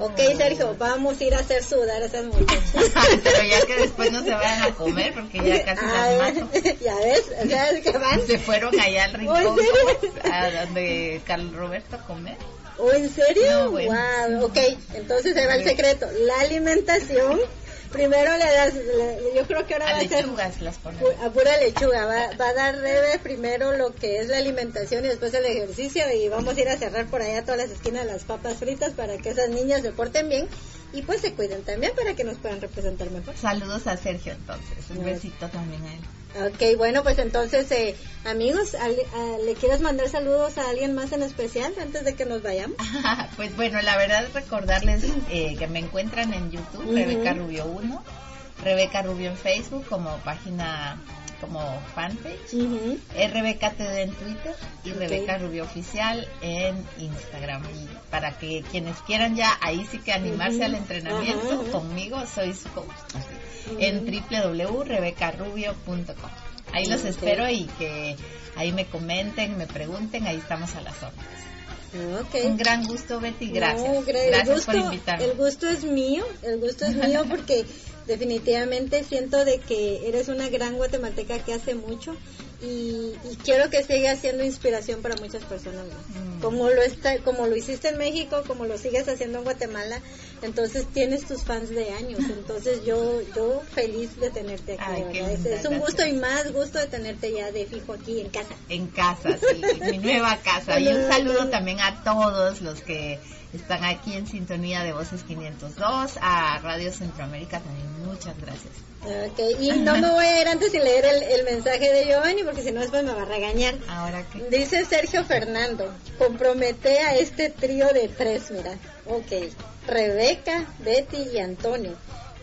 Ok, Sergio, vamos a ir a hacer sudar a esas muchachas. Pero ya que después no se vayan a comer, porque ya casi Ay, las mato. Ya ves, o sea, es que van. Se fueron allá al rincón a donde Carlos Roberto comer. ¿O oh, en serio? No, bueno. Wow, ok, entonces ahí va el secreto. La alimentación, primero le das, le, yo creo que ahora a va a ser... lechugas las ponen. A pura lechuga, va, va a dar Rebe primero lo que es la alimentación y después el ejercicio, y vamos a ir a cerrar por allá todas las esquinas las papas fritas para que esas niñas se porten bien y pues se cuiden también para que nos puedan representar mejor. Saludos a Sergio entonces, un yes. besito también a él. Ok, bueno, pues entonces, eh, amigos, al, a, ¿le quieres mandar saludos a alguien más en especial antes de que nos vayamos? Ah, pues bueno, la verdad es recordarles eh, que me encuentran en YouTube, uh-huh. Rebeca Rubio uno, Rebeca Rubio en Facebook como página, como fanpage, uh-huh. eh, Rebeca T D en Twitter y okay. Rebeca Rubio Oficial en Instagram. Y para que quienes quieran ya, ahí sí que animarse uh-huh. al entrenamiento, uh-huh. conmigo, soy su coach. En doble u doble u doble u punto rebecarubio punto com. Ahí los okay. espero y que ahí me comenten, me pregunten, ahí estamos a las órdenes. Okay. Un gran gusto, Betty, gracias. No, gra- gracias gusto, por invitarme. El gusto es mío, el gusto es mío porque definitivamente siento de que eres una gran guatemalteca que hace mucho y, y quiero que sigas siendo inspiración para muchas personas más. Mm. Como lo está, como lo hiciste en México, como lo sigues haciendo en Guatemala, entonces tienes tus fans de años. Entonces yo yo feliz de tenerte aquí. Ay, linda, es, es un gusto y más gusto de tenerte ya de fijo aquí en casa. En casa, sí, mi nueva casa. Y un saludo también a todos los que están aquí en sintonía de Voces quinientos dos, a Radio Centro América también, muchas gracias. Okay, y no me voy a ir antes de leer el, el mensaje de Giovanni, porque si no después me va a regañar. ¿Ahora qué? Dice Sergio Fernando, compromete a este trío de tres, mira, ok, Rebeca, Betty y Antonio,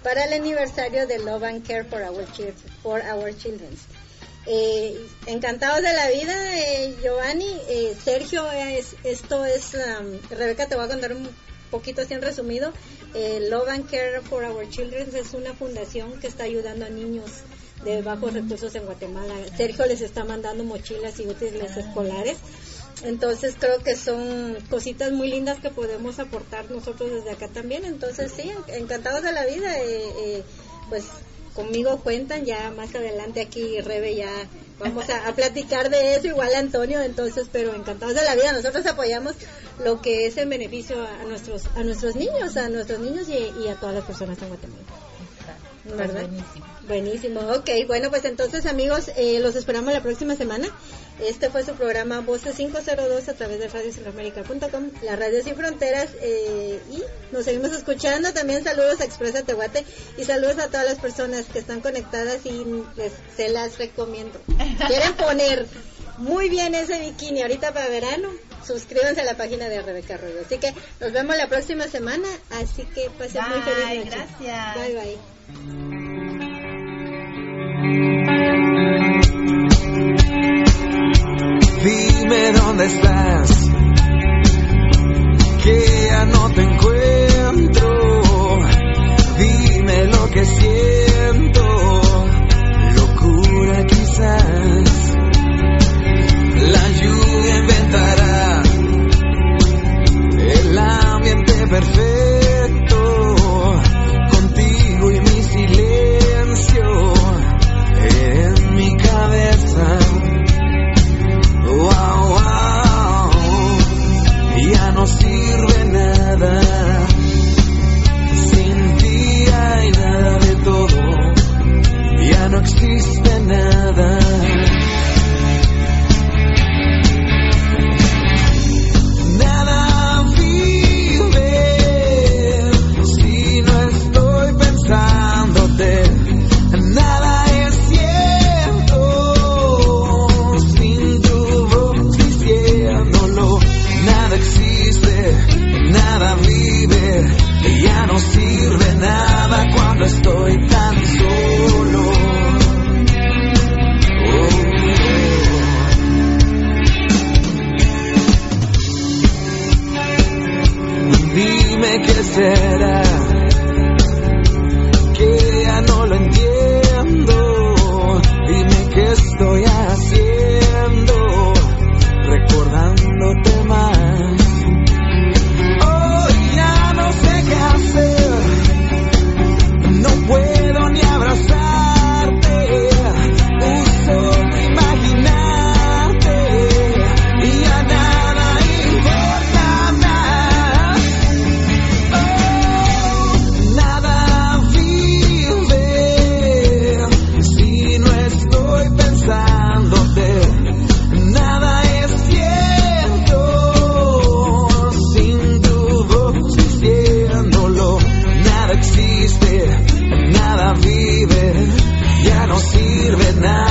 para el aniversario de Love and Care for our, chir- for our Children. Eh, encantados de la vida, eh, Giovanni, eh, Sergio, es, esto es, um, Rebeca te voy a contar un poquito así en resumido, eh, Love and Care for Our Children es una fundación que está ayudando a niños de bajos recursos en Guatemala. Sergio les está mandando mochilas y útiles escolares. Entonces creo que son cositas muy lindas que podemos aportar nosotros desde acá también. Entonces sí, encantados de la vida, eh, eh, pues conmigo cuentan, ya más adelante aquí Rebe ya vamos a, a platicar de eso, igual a Antonio, entonces, pero encantados de la vida, nosotros apoyamos lo que es en beneficio a nuestros a nuestros niños, a nuestros niños y, y a todas las personas en Guatemala. Está, ¿verdad? Buenísimo. Buenísimo, ok, bueno, pues entonces amigos, eh, los esperamos la próxima semana. Este fue su programa Voces quinientos dos a través de radio centroamérica punto com, la Radio Sin Fronteras, eh, y nos seguimos escuchando. También saludos a Exprésate Guate y saludos a todas las personas que están conectadas y les, se las recomiendo. Quieren poner muy bien ese bikini ahorita para verano, suscríbanse a la página de Rebeca Rubio. Así que nos vemos la próxima semana, así que pasen bye, muy feliz noche. Gracias. Bye, bye. Dime dónde estás, que ya no te encuentro. Dime lo que siento, locura quizás. La lluvia inventará el ambiente perfecto, contigo y mi silencio en mi cabeza. Wow, wow, ya no sirve nada. será que ya no lo entiendo? Dime qué estoy haciendo, recordándote más. Hoy ya no sé qué hacer, no puedo ni abrazarte, uso mi imaginación. Estoy tan solo. Oh, oh, oh, oh. Nada vive si no estoy pensándote. Nada es cierto sin tu voz diciéndolo. Nada existe, nada vive. Ya no importa nada.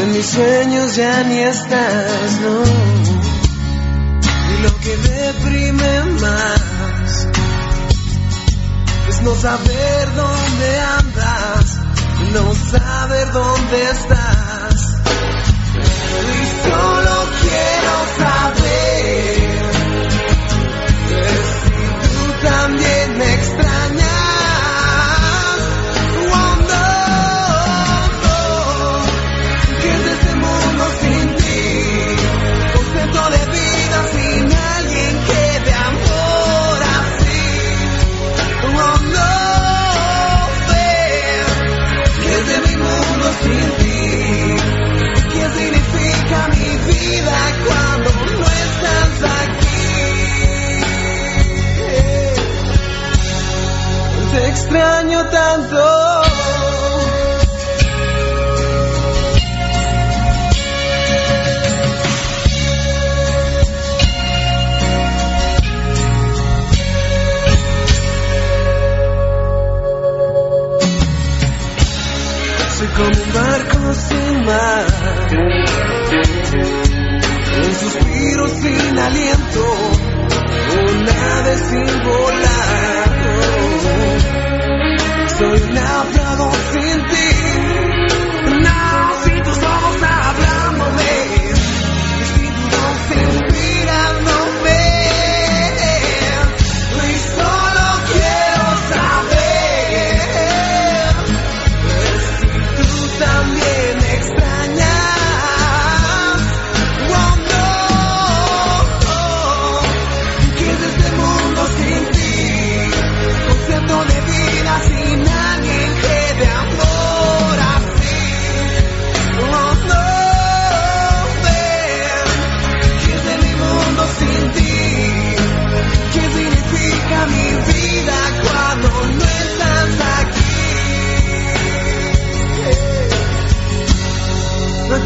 En mis sueños ya ni estás, no. Y lo que deprime más es no saber dónde andas, no saber dónde estás. Y solo quiero saber si tú también me extrañas. Cuando no estás aquí, te extraño tanto. Soy como un barco sin mar, un suspiro sin aliento, un ave sin volar. Soy un náufrago sin ti, no, sin tus ojos hablándome, sin tu voz inspirándome. Y solo quiero saber si tú también extrañas.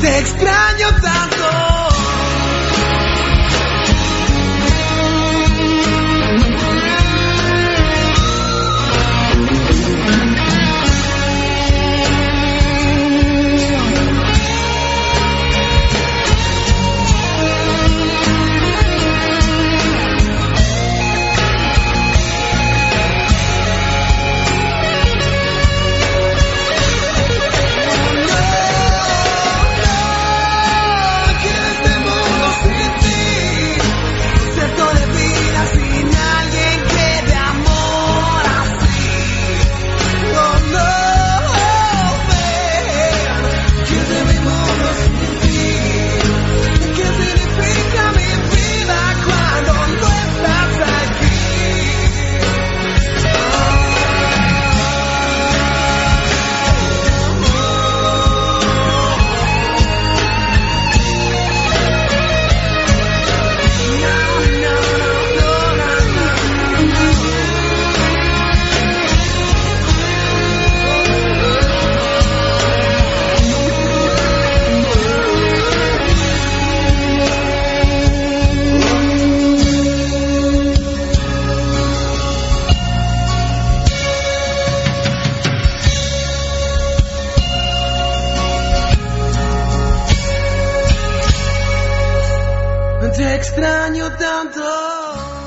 Te extraño tanto. Te extraño tanto.